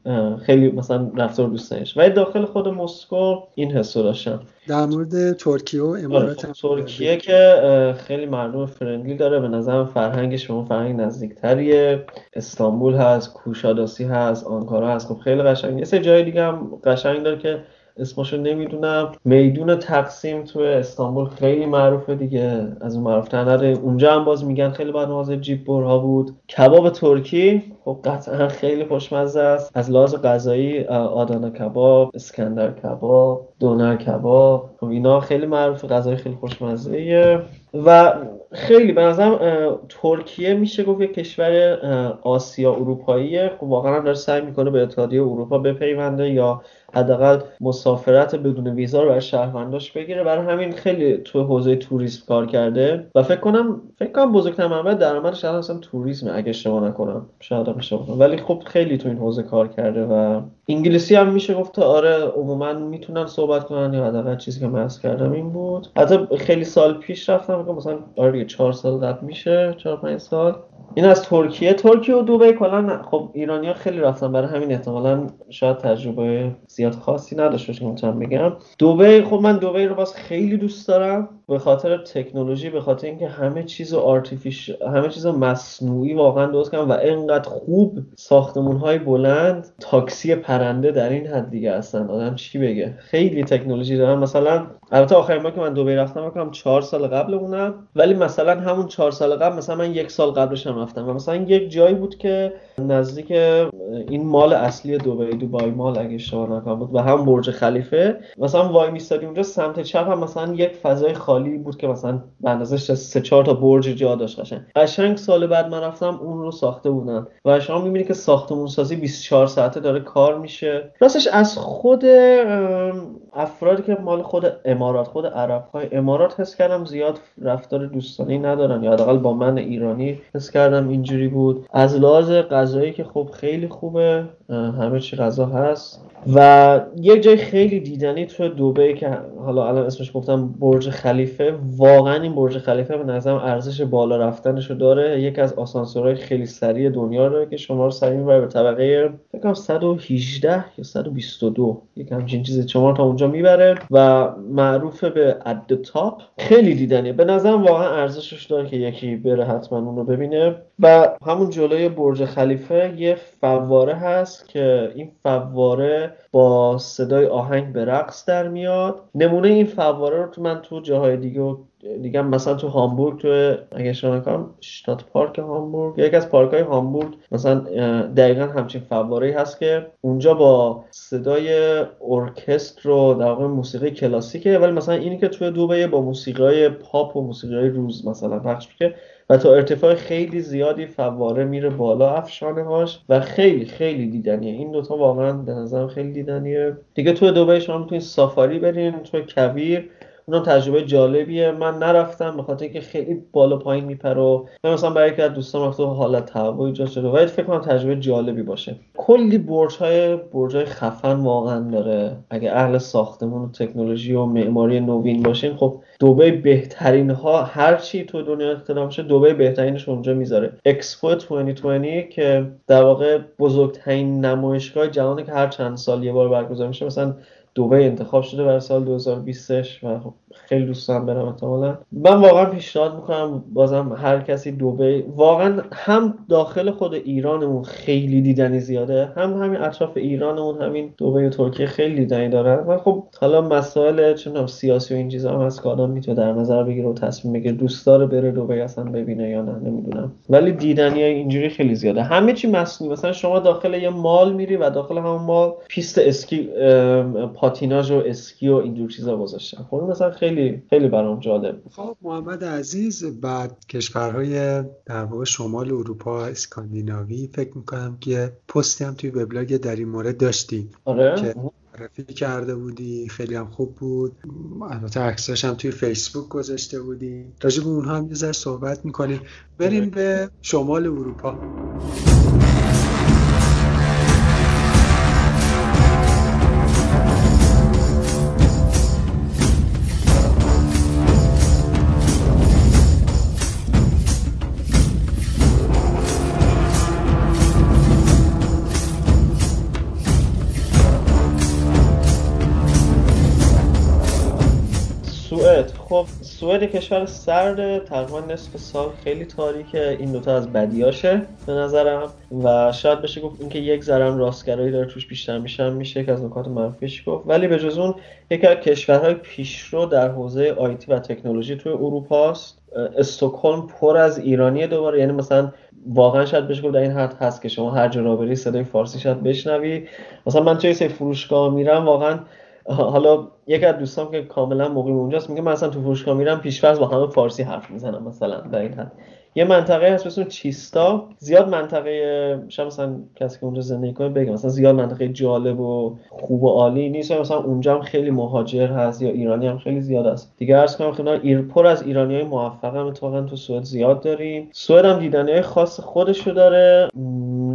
خیلی مثلا رفتار دوستانش. ولی داخل خود مسکو این حسو داشتم. در مورد ترکیه و امارات هم ترکیه که خیلی مردم فرندلی داره، به نظرم فرهنگش به اون فرهنگ نزدیک‌تره. استانبول هست، کوشاداسی هست، آنکارا هست، خب خیلی قشنگه. یه سری جای دیگه هم قشنگ داره که اسمشو نمیدونم. میدون تقسیم تو استانبول خیلی معروفه دیگه، از اون معروف‌تر داره. اونجا هم باز میگن خیلی بعد مازه جیب برها بود. کباب ترکی خب قطعا خیلی خوشمزه است. از لحاظ غذایی آدانا کباب، اسکندر کباب، دونر کباب، خب اینا خیلی معروف، غذای خیلی خوشمزه و خیلی به نظرم ترکیه میشه گفت یک کشور آسیا اروپاییه. خب واقعا هم داره سعی میکنه به اتحادیه اروپا بپیونده یا حداقل مسافرت بدون ویزا رو برای شهرونداش بگیره. برای همین خیلی تو حوزه توریسم کار کرده و فکر کنم بزرگترین منبع درآمدش الان اصلا توریسم، اگه اشتباه نکنم، شاید اشتباه کنم، ولی خب خیلی تو این حوزه کار کرده و انگلیسی هم میشه گفت آره عموما میتونن صحبت کنن. یا حداقل چیزی که من حس کردم این بود. حتی خیلی سال پیش رفتم، فکر مثلا آره 4 سال قبل میشه، 4-5 سال. این از ترکیه. ترکیه و دبی کلا خب ایرانی‌ها خیلی رفتن، برای همین احتمالاً شاید تجربه زیاد خاصی نداشتش میتونم بگم. دبی خب من دبی رو باز خیلی دوست دارم به خاطر تکنولوژی، به خاطر اینکه همه چیز آرتفیشال، همه چیز مصنوعی واقعا درست کردن و اینقدر خوب. ساختمان‌های بلند، تاکسی پرنده در این حد دیگه اصلا آدم چی بگه، خیلی تکنولوژی دارن. مثلا البته آخرین بار که من دبی رفتم فکر کنم 4 سال قبل اونم، ولی مثلا همون 4 سال قبل مثلا من 1 سال قبلش هم رفتم و مثلا یک جایی بود که نزدیک این مال اصلی دبی مال اگه اشتباه نکنم بود و هم برج خلیفه، مثلا وای میستادیم اونجا سمت چپ هم مثلا یک فضای خالی بود که مثلا به اندازه‌اش 3-4 تا برج جا داشت. قشنگ سال بعد من رفتم اون رو ساخته بودن و شما می‌بینید که ساختمون سازی 24 ساعته داره کار میشه. راستش از خود افرادی که مال خود امارات، خود عرب‌های امارات حس کردم زیاد رفتار دوستانه ندارن، یا حداقل با من ایرانی حس کردم اینجوری بود. از لحاظ غذایی که خب خیلی خوبه، همه چی غذا هست. و یک جای خیلی دیدنی تو دبی که حالا الان اسمش گفتم برج خلیفه، واقعا این برج خلیفه به نظرم ارزش بالا رفتنشو داره. یکی از آسانسورهای خیلی سریع دنیا رو که شما رو سریع میبره به طبقه فکر کنم 118 یا 122 یک همچین چیزی، شما تا اونجا میبره و معروف به اد تاپ. خیلی دیدنیه به نظرم، واقعا ارزشش داره که یکی بره حتما اون رو ببینه. و همون جلوی برج خلیفه یه فواره هست که این فواره با صدای آهنگ به رقص در میاد. نمونه این فواره رو من تو جاهای دیگه مثلا تو هامبورگ، تو اگه شما کام شتات پارک هامبورگ، یکی از پارک‌های هامبورگ مثلا دقیقاً همچین فواره‌ای هست که اونجا با صدای ارکستر و در واقع موسیقی کلاسیکه، ولی مثلا اینی که تو دبی با موسیقی‌های پاپ و موسیقی‌های روز مثلا پخش میشه و تا ارتفاع خیلی زیادی فواره میره بالا افشانه‌هاش و خیلی خیلی دیدنیه. این دوتا واقعاً به نظرم خیلی دیدنیه. دیگه تو دبی شما می‌تونید سافاری برین، تو کویر اونم تجربه جالبیه. من نرفتم به خاطر اینکه خیلی بالا پایین میپره و مثلا برای یکی از دوستام رفته حالت تعبوی جا شده، ولی فکر کنم تجربه جالبی باشه. کلی برج‌های خفن واقعا داره. اگه اهل ساختمون و تکنولوژی و معماری نوین باشین، خب دبی بهترین ها هر چی تو دنیا اختراع میشه دبی بهترینش اونجا میذاره. اکسپو 2020 که در واقع بزرگترین نمایشگاه جهانی که هر چند سال یه بار برگزار میشه، مثلا دبی انتخاب شده برای سال 2020 و خیلی دوست دارم برم. احتمالاً من واقعا پیشنهاد میکنم بازم هر کسی دبی، واقعا هم داخل خود ایرانمون خیلی دیدنی زیاده، هم همین اطراف ایرانمون همین دبی و ترکیه خیلی دیدنی دارن. و خب حالا مسائل چون سیاسی و این چیزا هم از که آدم میتونه در نظر بگیره و تصمیم بگیره دوست داره بره دبی اصلا ببینه یا نه نمیدونم، ولی دیدنی اینجوری خیلی زیاده. همه چی مصنوعی، مثلا شما داخل یه مال میری و داخل همون مال پیست اسکی، پاتیناژ و اسکی و اینجور چیزا گذاشتن. خب مثلا خیلی خیلی برام جالب. خب محمد عزیز، بعد کشورهای در واقع شمال اروپا، اسکاندیناوی، فکر می‌کنم که پستی هم توی وبلاگ در این مورد داشتیم. آره. که معرفی کرده بودی، خیلی هم خوب بود. البته عکساش هم توی فیسبوک گذاشته بودی. راجع به اونها هم یه ذره صحبت می‌کنیم. بریم به شمال اروپا. سوئد کشور سرد، تقریبا نصف سال خیلی تاریکه. این دوتا از بدیاشه به نظرم و شاید بشه گفت اینکه یک ذره راستگرایی داره توش بیشتر میشه که از نکات منفیش گفت. ولی به جز اون یکی از کشورهای پیشرو در حوزه آیتی و تکنولوژی توی اروپا است. استکهلم پر از ایرانیه دوباره، یعنی مثلا واقعا شاید بشه گفت در این حد هست که شما هر جا را بری صدای فارسی شاید بشنوی. مثلا من توی سری فروشگاه میرم، واقعا حالا یکی از دوستام که کاملا مقیم اونجاست میگه من اصلا تو فروشگاه میرم پیش‌فرض با همه فارسی حرف میزنم. مثلا در این حد یه منطقه هست به اسم چیستا، زیاد منطقه شاید مثلا کسی که اونجا زندگی کنه بگه مثلا زیاد منطقه جالب و خوب و عالی نیست، مثلا اونجا هم خیلی مهاجر هست یا ایرانی هم خیلی زیاد است دیگه. عرض کنم خدمتتون ایرپور از ایرانیای موفق هم اتفاقا تو سوئد زیاد داریم. سوئد هم دیدنیای خاص خودش رو داره،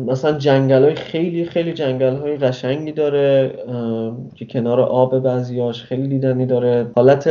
مثلا جنگل‌های خیلی جنگل‌های قشنگی داره که کنار آب بعضیاش خیلی دیدنی داره. حالت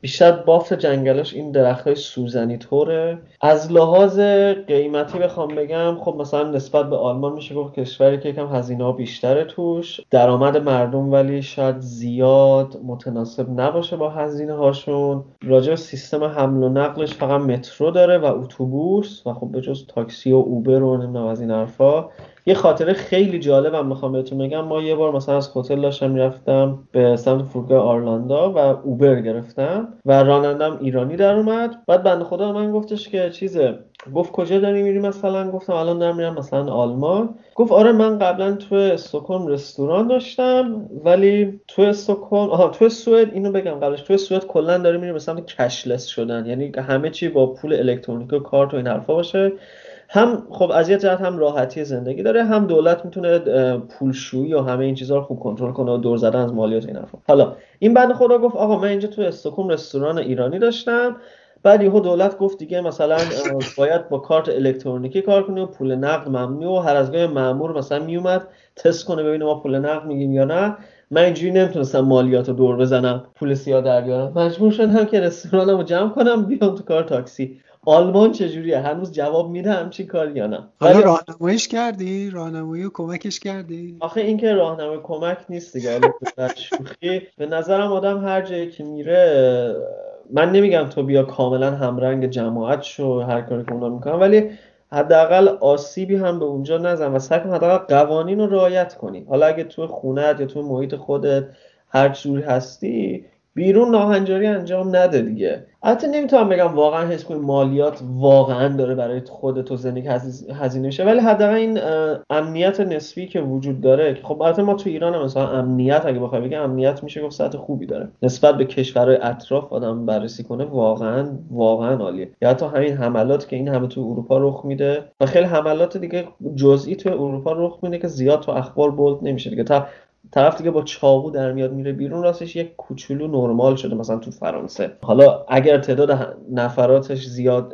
بیشتر بافت جنگلاش این درخت‌های سوزنی طوره. از لحاظ قیمتی بخوام بگم خب مثلا نسبت به آلمان میشه گفت کشوری که یکم هزینه‌ها بیشتره توش، درآمد مردم ولی شاید زیاد متناسب نباشه با هزینه‌هاشون. راجع به سیستم حمل و نقلش فقط مترو داره و اتوبوس و خب به جز تاکسی و اوبر و نمیدونم از این حرفا. یه خاطره خیلی جالبم میخوام بهتون بگم. ما یه بار مثلا از هتل داشتم میرفتم به سمت فرودگاه آرلاندا و اوبر گرفتم و رانندم ایرانی در اومد. بعد بنده خدا من گفتش که چیزه، گفت کجا داری میری؟ مثلا گفتم الان دارم میرم مثلا آلمان. گفت آره من قبلا تو استکهلم رستوران داشتم ولی تو استکهلم تو سوئد، اینو بگم قبلش، تو سوئد کلا داریم میریم مثلا کشلس شدن، یعنی همه چی با پول الکترونیکی و کارت و این حرفا باشه. هم خب از یه جهت هم راحتی زندگی داره، هم دولت میتونه پولشویی و همه این چیزا رو خوب کنترل کنه و دور زدن از مالیات این حرفا. حالا این بنده خدا گفت آقا من اینجا تو استکهلم رستوران ایرانی داشتم، بعد یهو دولت گفت دیگه مثلا باید با کارت الکترونیکی کار کنی و پول نقد ممنوع و هر از گاهی مأمور مثلا میومد تست کنه ببینه ما پول نقد میگیم یا نه. من اینجوری نمیتونستم مالیاتو دور بزنم، پول سیاه در بیارم، مجبور شدم که رستورانمو جمع کنم بیام تو کار تاکسی. آلمان چجوریه؟ هنوز جواب میده همچی کار یا نه؟ حالا راهنماییش کردی؟ راهنمایی و کمکش کردی؟ آخه این که راهنمای کمک نیست دیگه. شوخی به نظرم آدم هر جایی که میره، من نمیگم تو بیا کاملا همرنگ جماعت شو هر کاری که اونا میکنن، ولی حداقل آسیبی هم به اونجا نزن و سعی کن حداقل قوانین رو رعایت کنی. حالا اگه تو خونه‌ت یا تو محیط خودت هر جوری هستی، بیرون ناهنجاری انجام نده دیگه. البته نمیتونم بگم واقعا حس کنی مالیات واقعا داره برای خودت و زندگی هزینه میشه، ولی حداقل این امنیت نسبی که وجود داره که خب البته ما تو ایران هم مثلا امنیت، اگه بخوای بگم امنیت میشه گفت سطح خوبی داره نسبت به کشورهای اطراف آدم بررسی کنه، واقعا عالیه. یا حتی همین حملات که این همه تو اروپا رخ میده و خیلی حملات دیگه جزئی تو اروپا رخ میده که زیاد تو اخبار بولد نمیشه دیگه. طرف دیگه با چاقو در میاد میره بیرون، راستش یک کوچولو نرمال شده مثلا تو فرانسه. حالا اگر تعداد نفراتش زیاد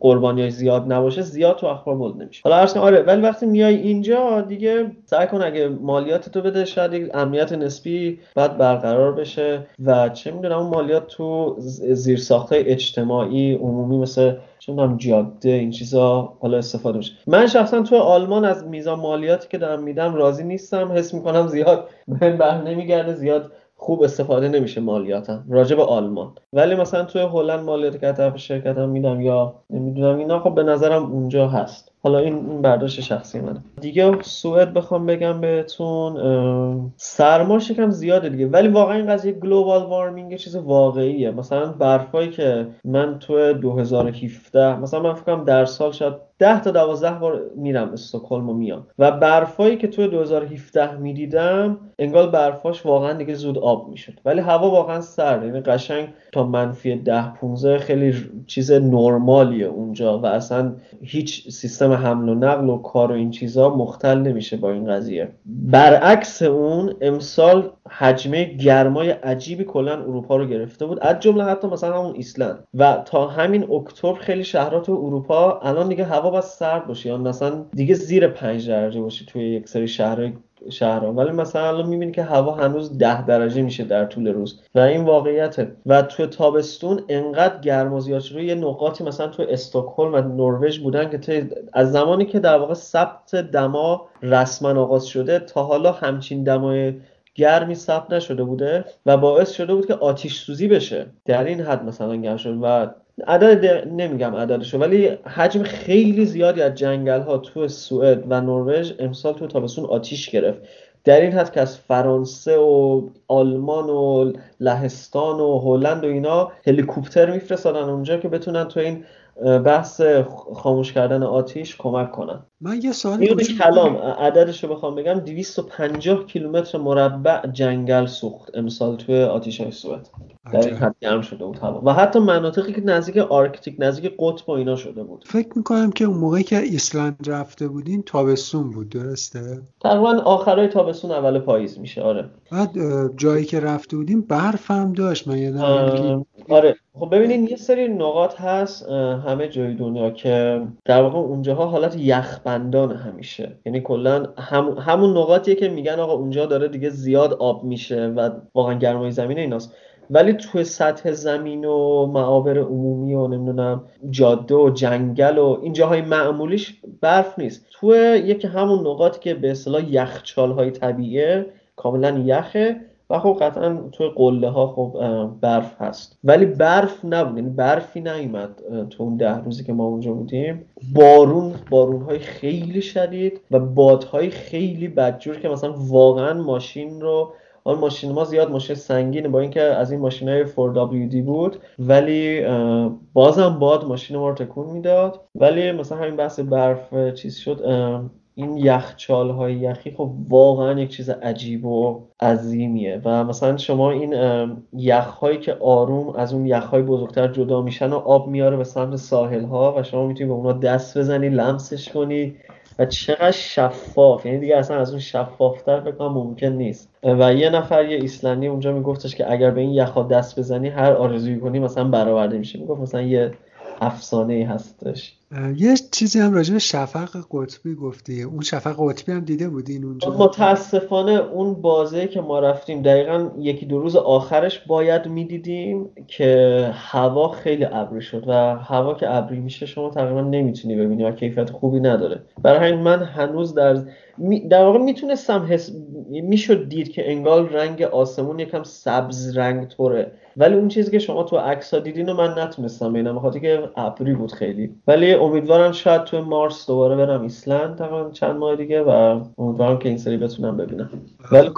قربانیاش زیاد نباشه، زیاد تو اخبار بولد نمیشه. حالا اصلا آره، ولی وقتی میای اینجا دیگه سعی کن اگه مالیاتتو بده شاید امنیت نسبی بعد برقرار بشه و چه میدونم اون مالیات تو زیرساخت‌های اجتماعی عمومی مثل چون جاده این چیزا حالا استفاده میشه. من شخصا تو آلمان از میزان مالیاتی که دارم میدم راضی نیستم، حس میکنم زیاد من بر نمیگرده، زیاد خوب استفاده نمیشه مالیاتم راجع به آلمان. ولی مثلا تو هلند مالیات که طرف شرکت هم میدم یا نمیدونم اینا خب به نظرم اونجا هست. حالا این برداشت شخصی منه دیگه. سوئد بخوام بگم بهتون، سرماش یکم زیاده دیگه، ولی واقعا این قضیه گلوبال وارمینگ چیز واقعیه. مثلا برفایی که من تو 2017 مثلا من فکر کنم در سال شاید 10 تا 12 بار میرم استکهلم و میام و برفایی که تو 2017 میدیدم انگار برفاش واقعا دیگه زود آب میشد، ولی هوا واقعا سرده، یعنی قشنگ تا منفی 10 15 خیلی چیز نرمالیه اونجا و اصلا هیچ سیستم سیستم حمل و نقل و کار و این چیزا مختل نمیشه با این قضیه. برعکس اون امسال حجمه گرمای عجیبی کلا اروپا رو گرفته بود، از جمله حتی مثلا همون ایسلند، و تا همین اکتبر خیلی شهرات اروپا الان دیگه هوا باید سرد باشه یا مثلا دیگه زیر 5 درجه باشه توی یک سری شهرها، ولی مثلا الان میبینی که هوا هنوز 10 درجه میشه در طول روز و این واقعیته. و تو تابستون انقدر گرم و زیاد شده، یه نقاطی مثلا تو استکهلم و نروژ بودن که از زمانی که در واقع ثبت دما رسما آغاز شده تا حالا همچین دمای گرمی ثبت نشده بوده و باعث شده بود که آتش سوزی بشه، در این حد مثلا گرم شد. و نمیگم عددشو، ولی حجم خیلی زیادی از جنگل‌ها تو سوئد و نروژ امسال تو تابستون آتیش گرفت، در این حد که از فرانسه و آلمان و لهستان و هلند و اینا هلیکوپتر میفرستادن اونجا که بتونن تو این بحث خاموش کردن آتیش کمک کنن. من یه سوالی داشتم، کلام عددشو بخوام بگم 250 کیلومتر مربع جنگل سوخت امسال توی آتیش‌های سوئد، در این حد گرم شده بود هوا، و حتی مناطقی که نزدیک آرکتیک نزدیک قطب و اینا شده بود. فکر می‌کنم که اون موقعی که ایسلند رفته بودین تابستون بود، درسته؟ تقریبا آخرای تابستون اول پاییز میشه. آره. بعد جایی که رفته بودیم برف هم داشت، من یادم. آره. خب ببینید یه سری نقاط هست همه جای دنیا که در واقع اونجاها حالت یخبندان همیشه، یعنی کلا همون نقاطیه که میگن آقا اونجا داره دیگه زیاد آب میشه و واقعا گرمای زمین ایناست، ولی توی سطح زمین و معابر عمومی و نمیدونم جاده و جنگل و این جاهای معمولیش برف نیست. توی یکی همون نقاطی که به اصطلاح یخچال‌های طبیعیه کاملا یخه و خب قطعا توی قله ها خب برف هست، ولی برف نبود، یعنی برفی نیامد تو اون 10 روزی که ما اونجا بودیم. بارون‌های خیلی شدید و بادهای خیلی بدجور که مثلا واقعا ماشین ما زیاد ماشین سنگینه، با اینکه از این ماشینای 4WD بود ولی بازم باد ماشین ما رو تکون میداد. ولی مثلا همین بحث برف چیز شد، این یخچال‌های یخی خب واقعا یک چیز عجیب و عظیمیه و مثلا شما این یخ‌هایی که آروم از اون یخ‌های بزرگتر جدا میشن و آب میاره به سمت ساحل‌ها و شما میتونی به اونا دست بزنی، لمسش کنی و چقدر شفاف، یعنی دیگه اصلا از اون شفافتر بکنم ممکن نیست. و یه نفر یه ایسلندی اونجا میگفتش که اگر به این یخ‌ها دست بزنی هر آرزویی کنی مثلا برآورده میشه، میگفت مثلا یه افسانه‌ای هستش. یه چیزی هم راجع به شفق قطبی گفتی، اون شفق قطبی هم دیده بودین اونجا؟ متاسفانه اون بازه که ما رفتیم دقیقاً 1-2 روز آخرش باید میدیدیم که هوا خیلی ابری شد و هوا که ابری میشه شما تقریباً نمیتونی ببینی و کیفیت خوبی نداره. برای همین من هنوز در واقع میتونستم میشد دید که انگار رنگ آسمون یکم سبز رنگ توره، ولی اون چیزی که شما تو عکس‌ها دیدین رو من نتونستم ببینم، بخاطر اینکه ابری بود خیلی. ولی امیدوارم شاید توی مارس دوباره برم ایسلند تقریبا چند ماه دیگه و امیدوارم که این سری بتونم ببینم. ولی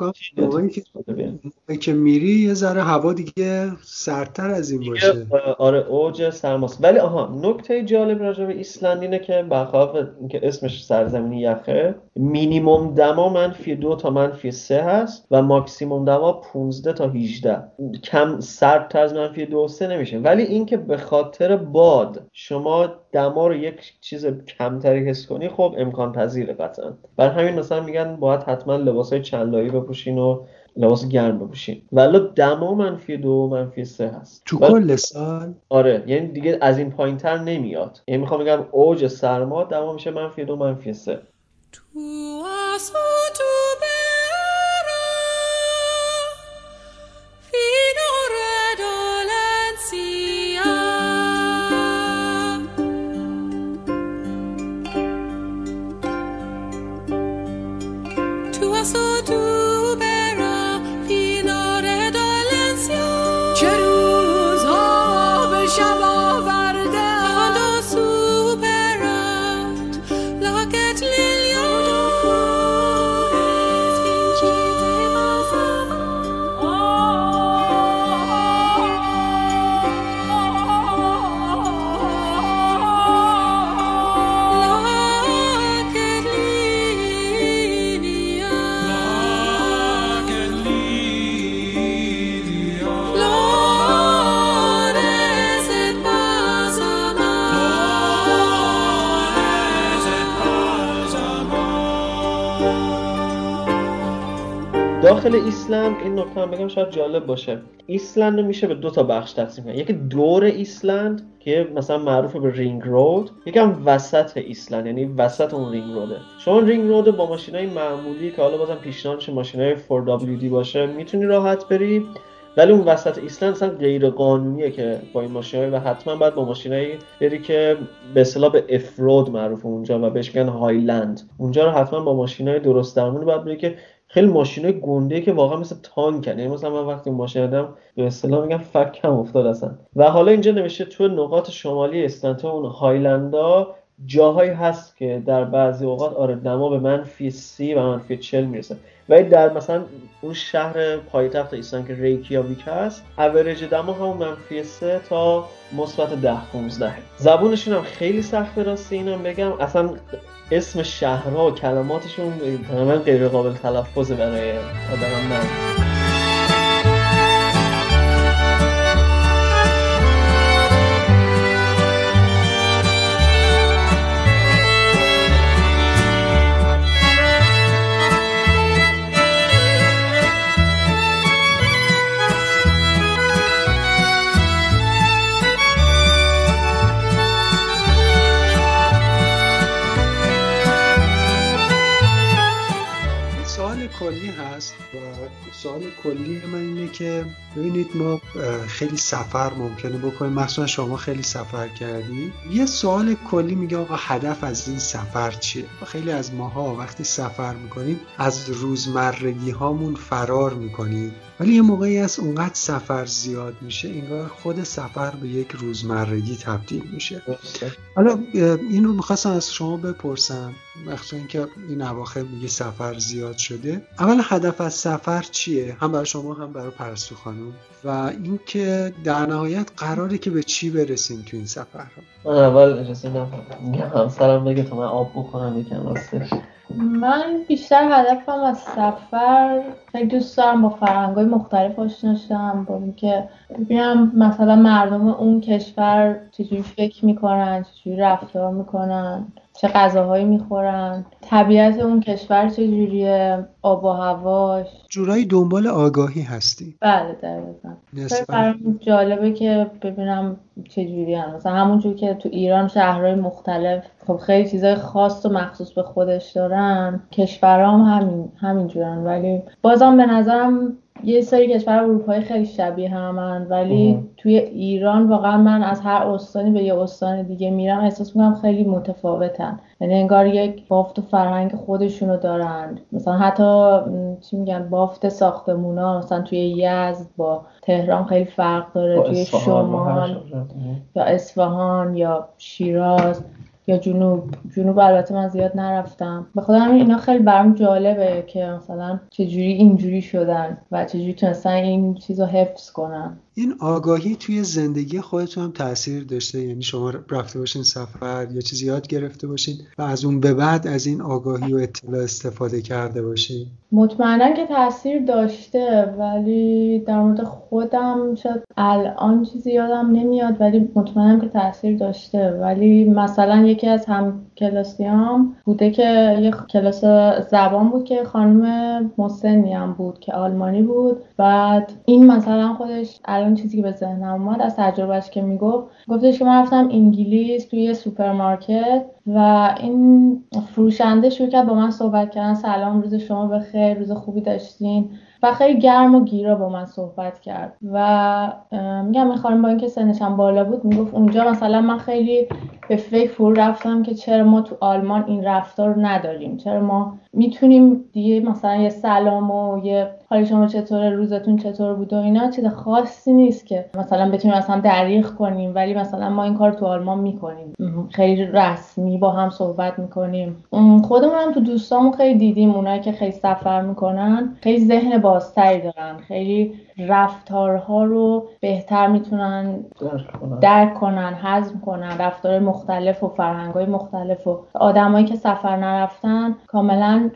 که میری یه ذره هوا دیگه سردتر از این باشه. آره اوج سرماست. ولی نکته جالب راجع به ایسلند اینه که بخلاف اینکه اسمش سرزمینی یخه، مینیمم دما -2 تا -3 هست و ماکسیمم دما 15 تا 18، کم سردتر از -2 تا 3 نمیشه. ولی اینکه به خاطر باد شما دما رو یک چیز کمتری حس کنی خب امکان پذیره قطعا. برای همین مثلا میگن باید حتما لباسای چند لایه بپوشین و لباس گرم بپوشین، ولی دما -2 تا -3 هست تو کل سال. آره یعنی دیگه از این پایین تر نمیاد، یعنی میخوام بگم اوج سرما دما میشه -2 تا -3. تو آسمان داخل ایسلند این نکته هم بگم شاید جالب باشه، ایسلند رو میشه به دو تا بخش تقسیم کرد، یکی دور ایسلند که مثلا معروفه به رینگ رود، یکم وسط ایسلند، یعنی وسط اون رینگ روده. شما رینگ رودو با ماشینای معمولی که حالا بازم پیشنهادش ماشینای 4WD باشه میتونی راحت بری، ولی اون وسط ایسلند اصلا غیر قانونیه که با این ماشینای و حتما باید با ماشینایی بری که به اصطلاح به افراد معروفه اونجا و بهش میگن هایلند. اونجا رو حتما با ماشینای درست درمون باید بری که خیلی ماشینای گنده که واقعا مثل تانکن، یعنی مثلا من وقتی ماشین دادم به اصطلاح میگم فکم افتاد اصلا. و حالا اینجا نمیشه تو نقاط شمالی استنتون اون هایلندا جاهایی هست که در بعضی اوقات آره دما به -30 و -40 میرسه، ولی در مثلا اون شهر پایتخت ایسلند که ریکیاویک هست اوریج دما همون -3 تا -10-15. زبونشون هم خیلی سخته، راستی اینم بگم اصلا اسم شهرها و کلماتشون تماما غیر قابل تلفظ برای آدم من. کلی هست و سوال کلی من اینه که ببینید ما خیلی سفر ممکنه بکنیم، مثلا شما خیلی سفر کردی، یه سوال کلی میگه آقا هدف از این سفر چیه؟ خیلی از ماها وقتی سفر میکنیم از روزمرگی هامون فرار میکنیم، ولی یه موقعی از اونقدر سفر زیاد میشه انگار خود سفر به یک روزمرگی تبدیل میشه. حالا اینو میخواستم از شما بپرسم، مخصوصا اینکه این اواخر میگه سفر زیاد شده، اول هدف از سفر چیه؟ هم برای شما هم برای پرستو خانم، و اینکه در نهایت قراره که به چی برسیم تو این سفر؟ من اول رسیدم همسرم بگه تا من آب بخورم یکم راستش. من بیشتر هدفم از سفر خیلی دوست دارم با فرهنگ‌های مختلف آشنا شم، با اینکه ببینم مثلا مردم اون کشور چجوری فکر میکنن، چجوری رفتار میکنن، چه غذاهایی میخورن، طبیعت اون کشور چجوریه، آب و هواش، جورایی دنبال آگاهی هستی. بله دقیقاً. برام جالبه که ببینم چجوری هن، مثلا همونجور که تو ایران شهرهای مختلف خب خیلی چیزای خاص و مخصوص به خودش دارن، کشورام همینجورن، ولی بازم به نظرم یه سری کشور اروپایی خیلی شبیه همن، ولی توی ایران واقعا من از هر استانی به یه استان دیگه میرم احساس میکنم خیلی متفاوتن، یعنی انگار یک بافت و فرهنگ خودشونو دارن، مثلا حتی چی میگن بافت ساختمونا مثلا توی یزد با تهران خیلی فرق داره، توی شمال یا اصفهان یا شیراز یا جنوب البته من زیاد نرفتم. به خودم اینا خیلی برام جالبه که مثلا چجوری اینجوری شدن و چجوری تونستن این چیزو حفظ کنن. این آگاهی توی زندگی خودتون هم تأثیر داشته، یعنی شما رفته باشین سفر یا چیزی یاد گرفته باشین و از اون به بعد از این آگاهی و اطلاع استفاده کرده باشین؟ مطمئنا که تأثیر داشته، ولی در مورد خودم شاید الان چیزی یادم نمیاد، ولی مطمئنم که تأثیر داشته. ولی مثلا یکی از همکلاسیام بوده که یه کلاس زبان بود که خانم مسنی هم بود که آلمانی بود، بعد این مثلا خودش اون چیزی که به ذهنم اومد از تجربهش که گفتش که من رفتم انگلیس توی یه سوپرمارکت و این فروشنده شروع کرد با من صحبت کردن، سلام روز شما بخیر، روز خوبی داشتین، و خیلی گرم و گیرا با من صحبت کرد و میگم میخوام با اینکه سنش هم بالا بود میگفت اونجا مثلا من خیلی به فکر فرو رفتم که چرا ما تو آلمان این رفتار رو نداریم، چرا ما میتونیم دیگه مثلا یه سلام و یه حال شما چطوره، روزتون چطور بود و اینا چیز خاصی نیست که مثلا بتونیم مثلا دریغ کنیم، ولی مثلا ما این کار تو آلمان میکنیم، خیلی رسمی با هم صحبت میکنیم. خودمون هم تو دوستامون خیلی دیدیم اونایی که خیلی سفر میکنن خیلی ذهن بازتری دارن، خیلی رفتارها رو بهتر میتونن درک کنن، هضم کنن، رفتار مختلف و فرهنگ‌های مختلف و آدمایی که سفر نرفتن کاملا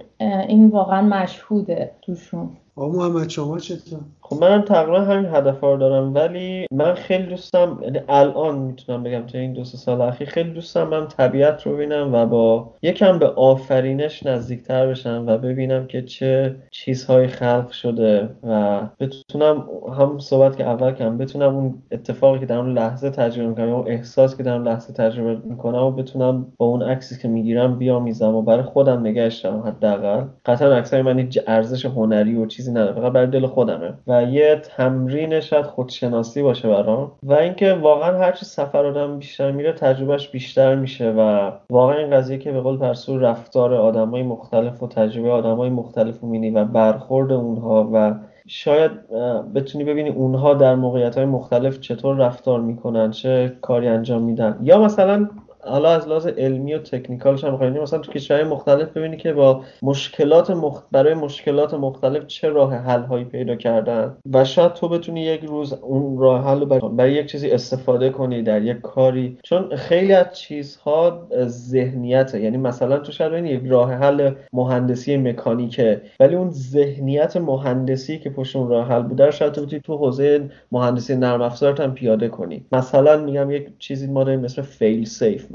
این واقعا مشهوده توشون. محمد شما چطور؟ خب منم تقریبا همین هدف‌ها رو دارم، ولی من خیلی دوست دارم، یعنی الان میتونم بگم تو این 2-3 سال اخیر خیلی دوست دارم من طبیعت رو ببینم و با یکم به آفرینش نزدیکتر بشم و ببینم که چه چیزهایی خلق شده و بتونم هم صحبت که اول کردم بتونم اون اتفاقی که در اون لحظه تجربه می‌کنم یا اون احساسی که در اون لحظه تجربه می‌کنم و بتونم با اون عکسی که می‌گیرم بیامیزم و برای خودم نگاش کنم. حداقل قطعا عکسای من هیچ ارزش هنری و چیزی نداره، فقط برای دل خودمه و یه تمرین شاید خودشناسی باشه برام. و اینکه واقعا هر چی سفر آدم بیشتر میره تجربهش بیشتر میشه و واقعا این قضیه که به قول پرستو رفتار آدمای مختلف و تجربه آدمای مختلف رو می‌بینی و برخورد اونها و شاید بتونی ببینی اونها در موقعیت‌های مختلف چطور رفتار میکنن، چه کاری انجام میدن، یا مثلا حالا از لحاظ علمی و تکنیکالش هم می‌خوایم مثلا تو کشورهای مختلف ببینی که با مشکلات برای مشکلات مختلف چه راه حل‌هایی پیدا کردن و شاید تو بتونی یک روز اون راه حل رو برای یک چیزی استفاده کنی در یک کاری، چون خیلی از چیزها ذهنیته. یعنی مثلا تو شاید ببینی یک راه حل مهندسی مکانیکه، ولی اون ذهنیت مهندسی که پشت اون راه حل بوده رو شاید تو بتونی تو حوزه مهندسی نرم افزارت هم پیاده کنی. مثلا میگم یک چیزی ما داریم مثل فیل سیف،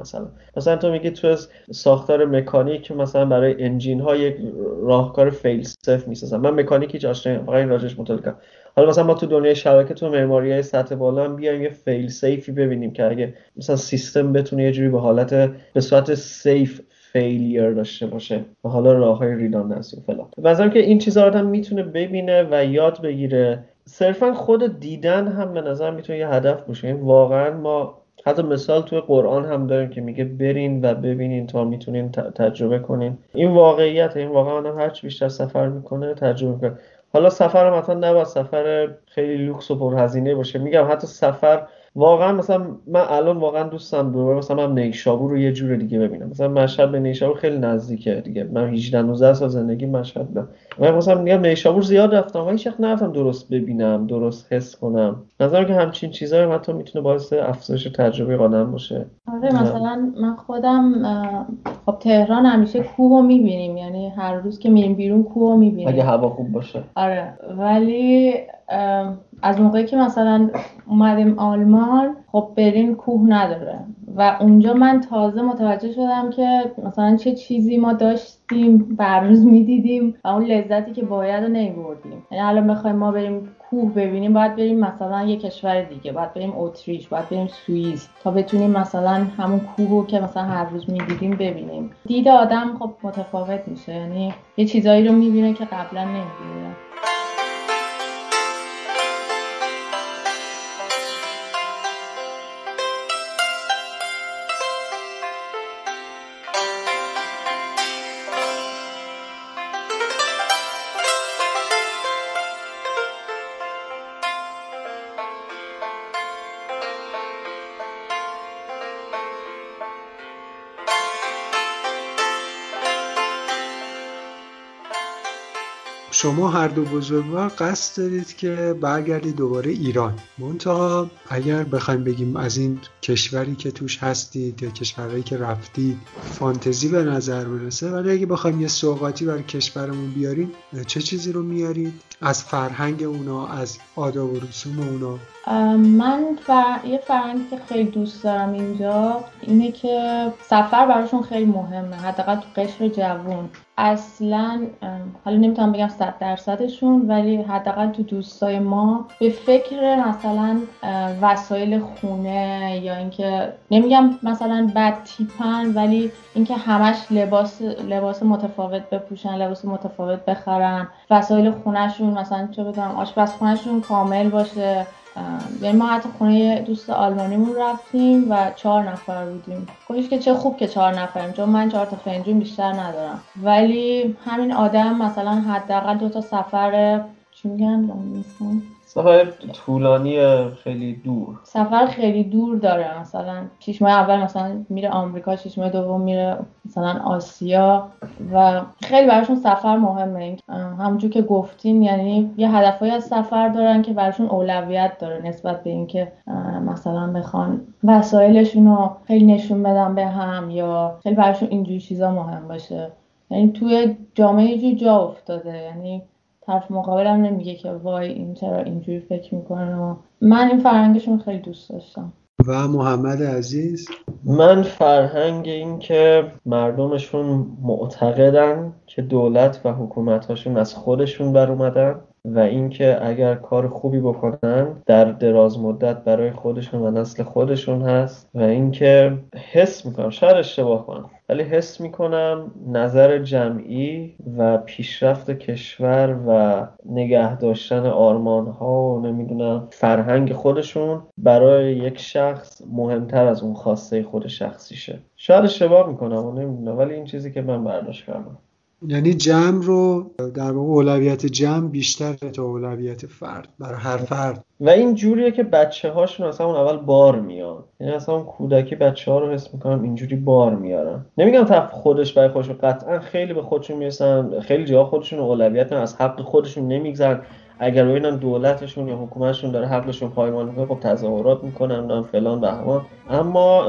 مثلا تو میگی تو ساختار مکانیک مثلا برای انجین ها یک راهکار فیل سیف میسازن. من مکانیکی جاشتم واقعا این راجش متعلقم. حالا مثلا ما تو دنیای شبکه‌تو معماری‌های سطح بالا هم بیایم یه فیل سیفی ببینیم که اگه مثلا سیستم بتونه یه جوری به حالت به صورت سیف فیلیر داشته باشه و حالا راه‌های ریداندنسی فلان. مثلا که این چیزا آدم میتونه ببینه و یاد بگیره. صرفا خود دیدن هم به نظر میتونه یه هدف باشه. این واقعا ما حتی مثال توی قرآن هم داریم که میگه برین و ببینین تا میتونین تجربه کنین. این واقعیت، این واقعا آدم هر چی بیشتر سفر میکنه تجربه میکنه. حالا سفرم حتما نباید سفر خیلی لوکس و پرهزینه باشه. میگم حتی سفر واقعا مثلا من الان واقعا دوستم دوباره مثلا من نیشابور رو یه جور دیگه ببینم. مثلا مشهد به نیشابور خیلی نزدیکه دیگه، من 18-19 سال زندگی مشهد دارم. من مثلا میگم نیشابور زیاد رفتم ولی هیچ وقت نرفتم درست ببینم، درست حس کنم. نظرم که همچین چیزایی حتی میتونه باعث افزایش تجربه آدم باشه. آره مثلا من خودم خب تهران همیشه کوهو میبینیم، یعنی هر روز که میریم بیرون کوهو میبینیم اگه هوا خوب باشه. آره ولی از موقعی که مثلا اومدیم آلمان خب برلین کوه نداره و اونجا من تازه متوجه شدم که مثلا چه چیزی ما داشتیم برروز میدیدیم و اون لذتی که باید رو نمیبردیم. یعنی الان بخوایم ما بریم کوه ببینیم باید بریم مثلا یه کشور دیگه، باید بریم اتریش، باید بریم سوئیس تا بتونیم مثلا همون کوه رو که مثلا هر روز میدیدیم ببینیم. دید آدم خب متفاوت میشه، یعنی یه چیزایی رو میبینه که قبلا نمیدیده. شما هر دو بزرگوار قصد دارید که برگردید دوباره ایران، منتها اگر بخوایم بگیم از این کشوری که توش هستید یا کشورهایی که رفتید فانتزی به نظر برسه، ولی اگه بخوایم یه سوغاتی برای کشورمون بیاریم چه چیزی رو میارید؟ از فرهنگ اونا، از آداب و رسوم اونا. من یه فرهنگی که خیلی دوست دارم اینجا اینه که سفر براشون خیلی مهمه، حداقل تو قشر جوان. اصلا حالا نمیتونم بگم 100%شون ولی حداقل تو دوستای ما به فکر مثلا وسایل خونه یا اینکه نمیگم مثلا بد تیپن ولی اینکه همش لباس متفاوت بپوشن، لباس متفاوت بخرن، وسایل خونهشون مثلا چه بدونم آشپزخونهشون کامل باشه. یعنی ما حتی خونه دوست آلمانیمون رفتیم و 4 نفر بودیم. گفتش که چه خوب که 4 نفریم چون من 4 تا فنجون بیشتر ندارم. ولی همین آدم مثلا حداقل 2 تا سفر چی میگن سفر طولانی خیلی دور، سفر خیلی دور داره. مثلا 6 ماه اول مثلا میره آمریکا، 6 ماه دوم میره مثلا آسیا و خیلی براشون سفر مهمه. همونجور که گفتین یعنی یه هدفایی از سفر دارن که براشون اولویت داره نسبت به اینکه مثلا بخوان وسایلشون رو خیلی نشون بدن به هم یا خیلی براشون اینجور چیزا مهم باشه. یعنی توی جامعه یه جا افتاده، یعنی طرف مقابلم نمیگه که وای این چرا اینجوری فکر میکنه. و من این فرهنگشون خیلی دوست داشتم. و محمد عزیز؟ من فرهنگ این که مردمشون معتقدن که دولت و حکومتاشون از خودشون بر اومدن و اینکه اگر کار خوبی بکنن در دراز مدت برای خودشون و نسل خودشون هست. و اینکه حس میکنم، شاید اشتباه کنم، ولی حس میکنم نظر جمعی و پیشرفت کشور و نگه داشتن آرمان‌ها و نمیدونم فرهنگ خودشون برای یک شخص مهمتر از اون خواسته خود شخصیشه. شاید اشتباه میکنم و نمیدونم، ولی این چیزی که من برداشت کردم، یعنی جمع رو در واقع اولویت جمع بیشتر تا اولویت فرد برای هر فرد. و این جوریه که بچه هاشون اصلا اون اول بار میان، یعنی اصلا اون کودکی بچه ها رو حس میکنم اینجوری بار میارن. نمیگم طرف خودش برای خودشون، قطعا خیلی به خودشون میرسن، خیلی جا خودشون اولویت از حق خودشون نمیگذرن. اگر ببینن دولتشون یا حکومتشون داره حقشون پایمال میکنه، خب تظاهرات میکنن و فلان بهمان. اما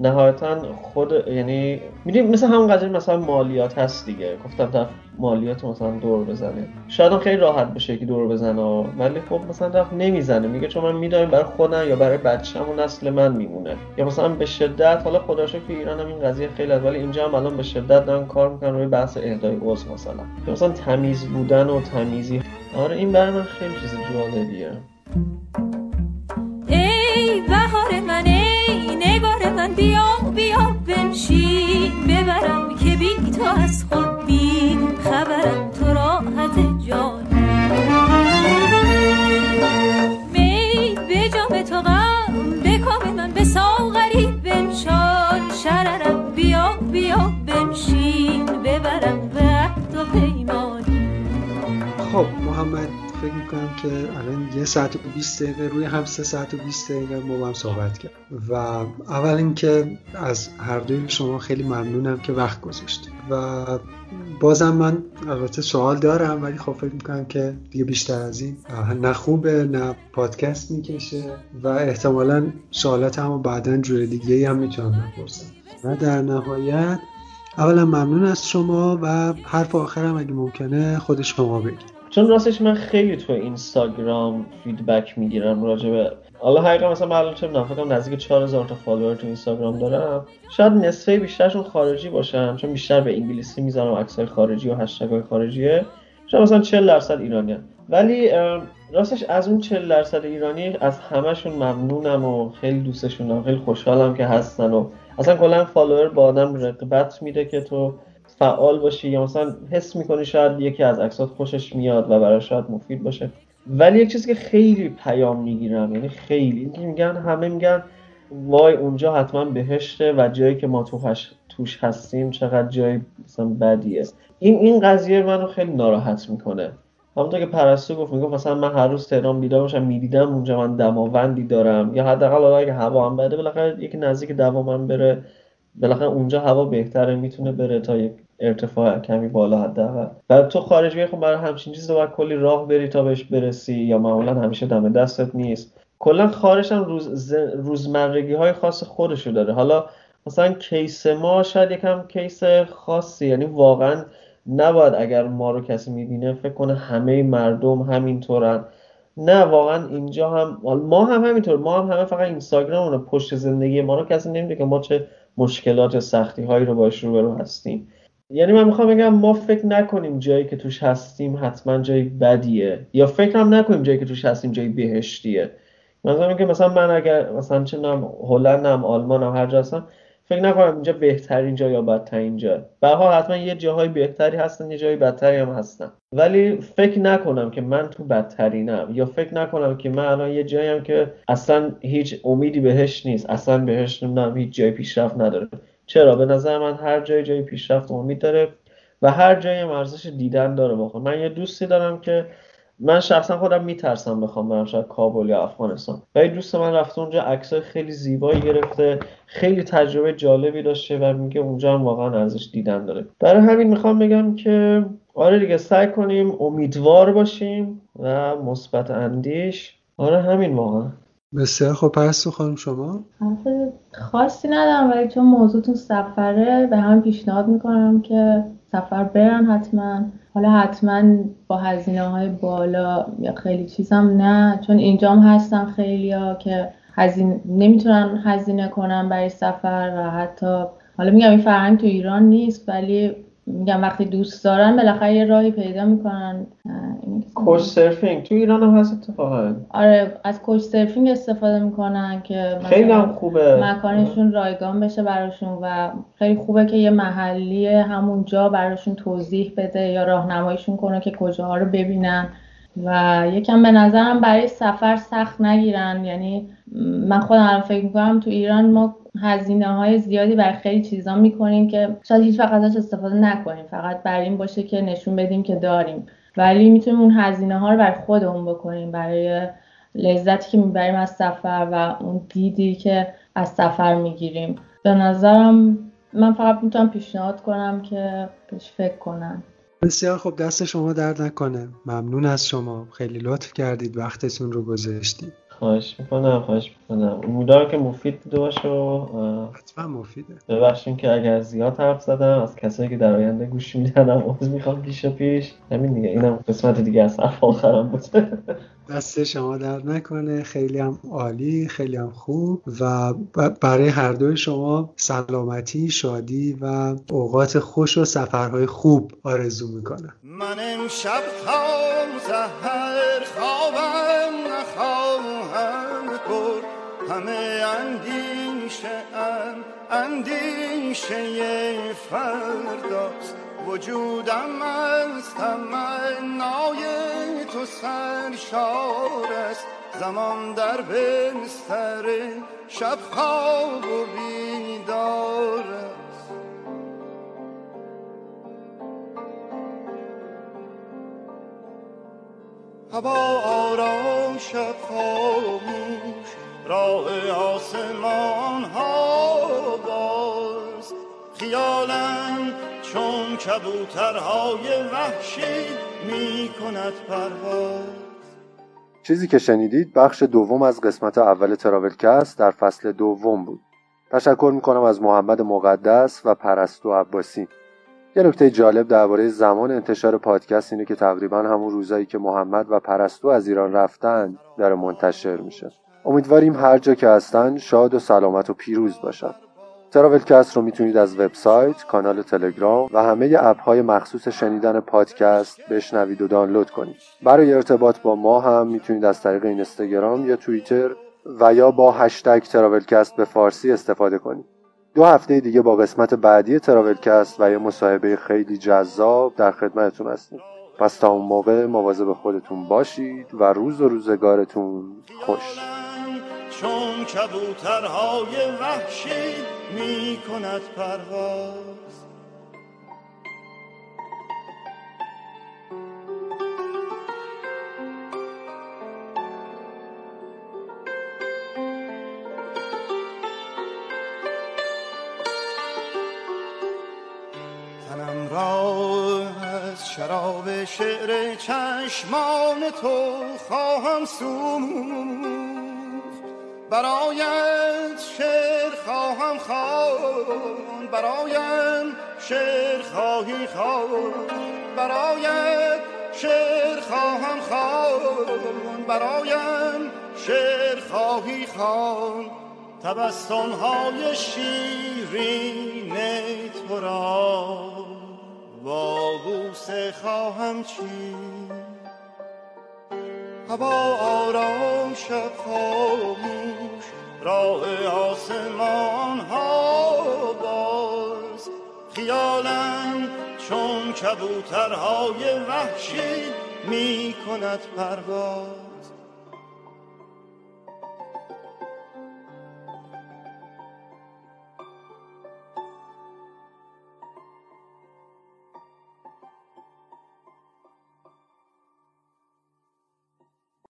نهایتا خود، یعنی میدونیم مثل همون قضیه مثلا مالیات هست دیگه، گفتم طرف مالیات مثلا دور بزنه، شاید خیلی راحت بشه که دور بزنه، ولی خب مثلا طرف نمیزنه، میگه چون من میدونم برای خودم یا برای بچه‌م و نسل من میمونه. یا مثلا به شدت، حالا خدا شکر ایران هم این قضیه خیلی هست، ولی اینجا هم الان به شدت دارن کار میکنن روی بحث اهدای عضو، مثلا تمیز بودن و تمیزی. آره این برای من خیلی چیز جالبیه. ای بهار من، ای نگار من، بیا بیا بنشین ببرم که بی تو از خود بی خبرم، تو راحت جان می به جام تو غم به کام من به ساغری بنشان شررم، بیا بیا بنشین ببرم به عهد و پیمان. خب محمد، فکر میکنم که الان 1 ساعت و 20 دقیقه روی هم 3 ساعت و 20 دقیقه ما هم صحبت کرد. و اول اینکه از هر دوی شما خیلی ممنونم که وقت گذاشتید. و بازم من البته سوال دارم، ولی خب فکر میکنم که دیگه بیشتر از این نه خوبه نه پادکست میکشه و احتمالاً سوالات هم بعداً جور دیگه هم میتونم بپرسم. و در نهایت اولا ممنون از شما و حرف آخرم اگه ممکنه خود شما بگید، چون راستش من خیلی تو اینستاگرام فیدبک میگیرم راجبه. حالا حقیقا مثلا من الان نفکرم نزدیک 4000 تا فالوور تو اینستاگرام دارم، شاید نصفه بیشترشون خارجی باشن، چون بیشتر به انگلیسی میزنم عکسای خارجی و هشتگ‌های خارجیه. شاید مثلا 40% ایرانیه، ولی راستش از اون 40% ایرانی از همه‌شون ممنونم و خیلی دوستشونم، خیلی خوشحالم که هستن. و اصلا کلا فالوور با آدم رقبت میده که تو فعال باشی، یا مثلا حس میکنی شاید یکی از عکسات خوشش میاد و برای شاید مفید باشه. ولی یک چیزی که خیلی پیام میگیرم، یعنی خیلی میگن، همه میگن وای اونجا حتما بهشته و جایی که ما توش هستیم چقدر جای مثلا بدیه. این قضیه منو خیلی ناراحت میکنه. همونطور که پرستو گفت، میگم مثلا من هر روز تهران بیدار میشم میدیدم اونجا من دماوندی دارم، یا حداقل اگه هوا هم بده بالاخره یکی نزدیک دوامم بره، بالاخره اونجا هوا بهتره میتونه بره تا یک ارتفاع کمی بالا حداقل. و تو خارج میخوام برای همچین چیزا باید کلی راه بری تا بهش برسی، یا معمولا همیشه دم دستت نیست. کلا خارج هم روزمرگی های خاص خودشو داره. حالا مثلا کیس ما شاید یکم کیس خاصی، یعنی واقعا نباید اگر ما رو کسی میبینه فکر کنه همه مردم همینطورن. نه واقعا اینجا هم ما هم همینطور، ما هم همه فقط اینستاگرام رو پشت زندگی ما رو کسی نمیده که ما چه مشکلات سختی هایی رو باش روبرو هستیم. یعنی من میخوام بگم ما فکر نکنیم جایی که توش هستیم حتما جایی بدیه، یا فکر هم نکنیم جایی که توش هستیم جایی بهشتیه. مثلا من اگر مثلا چنم هلندم آلمانم هر جا هستم فکر نکنم اینجا بهترین جا یا بدترین جا. به‌ها حتما یه جاهای بهتری هستن، یه جای بدتری هم هستن، ولی فکر نکنم که من تو بدترینم، یا فکر نکنم که من الان یه جاییم که اصلا هیچ امیدی بهش نیست، اصلا بهش نمیدونم هیچ جای پیشرفت نداره. چرا؟ به نظر من هر جای پیشرفت و امید داره و هر جایی ارزش دیدن داره. واقعا من یه دوستی دارم که من شخصا خودم میترسم بخوام برم شاید کابل یا افغانستان، ولی دوست من رفته اونجا عکسای خیلی زیبایی گرفته، خیلی تجربه جالبی داشته و میگه اونجا هم واقعا ارزش دیدن داره. برای همین میخوام بگم که آره دیگه، سعی کنیم امیدوار باشیم و مثبت اندیش. آره همین واقعا. بسیار خب، پس خانم شما حرف خاصی ندارم، ولی چون موضوعتون سفره به هم پیشنهاد میکنم که سفر برن حتما. حالا حتما با هزینه‌های بالا یا خیلی چیزام نه، چون اینجام هستن خیلیا که نمیتونن هزینه کنن برای سفر و حتی حالا میگم این فرهنگ تو ایران نیست، ولی میگم وقتی دوست دارن بالاخره یه راهی پیدا میکنن. کوچ سرفینگ تو ایران هم هست اتفاقا. آره از کوچ سرفینگ استفاده میکنن که خیلی هم خوبه، مکانشون رایگان بشه براشون و خیلی خوبه که یه محلی همونجا براشون توضیح بده یا راهنماییشون کنه که کجاها رو ببینن و یکم به نظرم برای سفر سخت نگیرن. یعنی من خودم فکر میکنم تو ایران ما هزینه‌های زیادی برای خیلی چیزا میکنیم که شاید هیچ وقت ازش استفاده نکنیم، فقط برای این باشه که نشون بدیم که داریم، ولی میتونیم اون هزینه‌ها رو برای خودمون بکنیم، برای لذتی که میبریم از سفر و اون دیدی که از سفر میگیریم. به نظرم من فقط میتونم پیشنهاد کنم که بهش فکر کنم. بسیار خب، دست شما درد نکنه. ممنون از شما، خیلی لطف کردید، وقتتون رو گذاشتید. خواهش میکنم. امیدوارم که مفید بوده باشه و حتما مفیده. ببخشید که اگر زیاد حرف زدم، از کسایی که در آینده گوش میدن عذر میخوام پیش. همین دیگه، اینم قسمت دیگه از حرف آخرم بود. دست شما درد نکنه، خیلی هم عالی، خیلی هم خوب و برای هر دوی شما سلامتی، شادی و اوقات خوش و سفرهای خوب آرزو میکنم. من امشب خواب زهر خوابم نخواهم برد، همه اندیشه فرداست، وجودم از تمنای تو سرشار است، زمان در بستر شب خواب و بیدار است. هوا آرام، شب خاموش، راه آسمان ها باز، خیالم چون کبوترهای وحشی می کند پرواز. چیزی که شنیدید بخش دوم از قسمت اول تراولکست در فصل دوم بود. تشکر می کنم از محمد مقدس و پرستو عباسی. یه نکته جالب درباره زمان انتشار پادکست اینه که تقریبا همون روزایی که محمد و پرستو از ایران رفتن داره منتشر میشه. امیدواریم هر جا که هستن شاد و سلامت و پیروز باشن. تراولکست رو میتونید از وبسایت، کانال تلگرام و همه اپ‌های مخصوص شنیدن پادکست بشنوید و دانلود کنید. برای ارتباط با ما هم میتونید از طریق اینستاگرام یا توییتر و یا با هشتگ تراولکست به فارسی استفاده کنید. 2 هفته دیگه با قسمت بعدی تراولکست و یه مصاحبه خیلی جذاب در خدمتتون هستیم. پس تا اون موقع مواظب خودتون باشید و روز و روزگارتون خوش. چون کبوترهای وحشی می کند پرواز. تنم را از شراب شعر چشمان تو خواهم سوم، برایم شعر خواهم خوان. تبسم های شیرین تو را با بوسه خواهم چید. هوا آرام، شب خاموش، راه آسمان ها باز، خیالم چون کبوترهای وحشی می کند پرواز.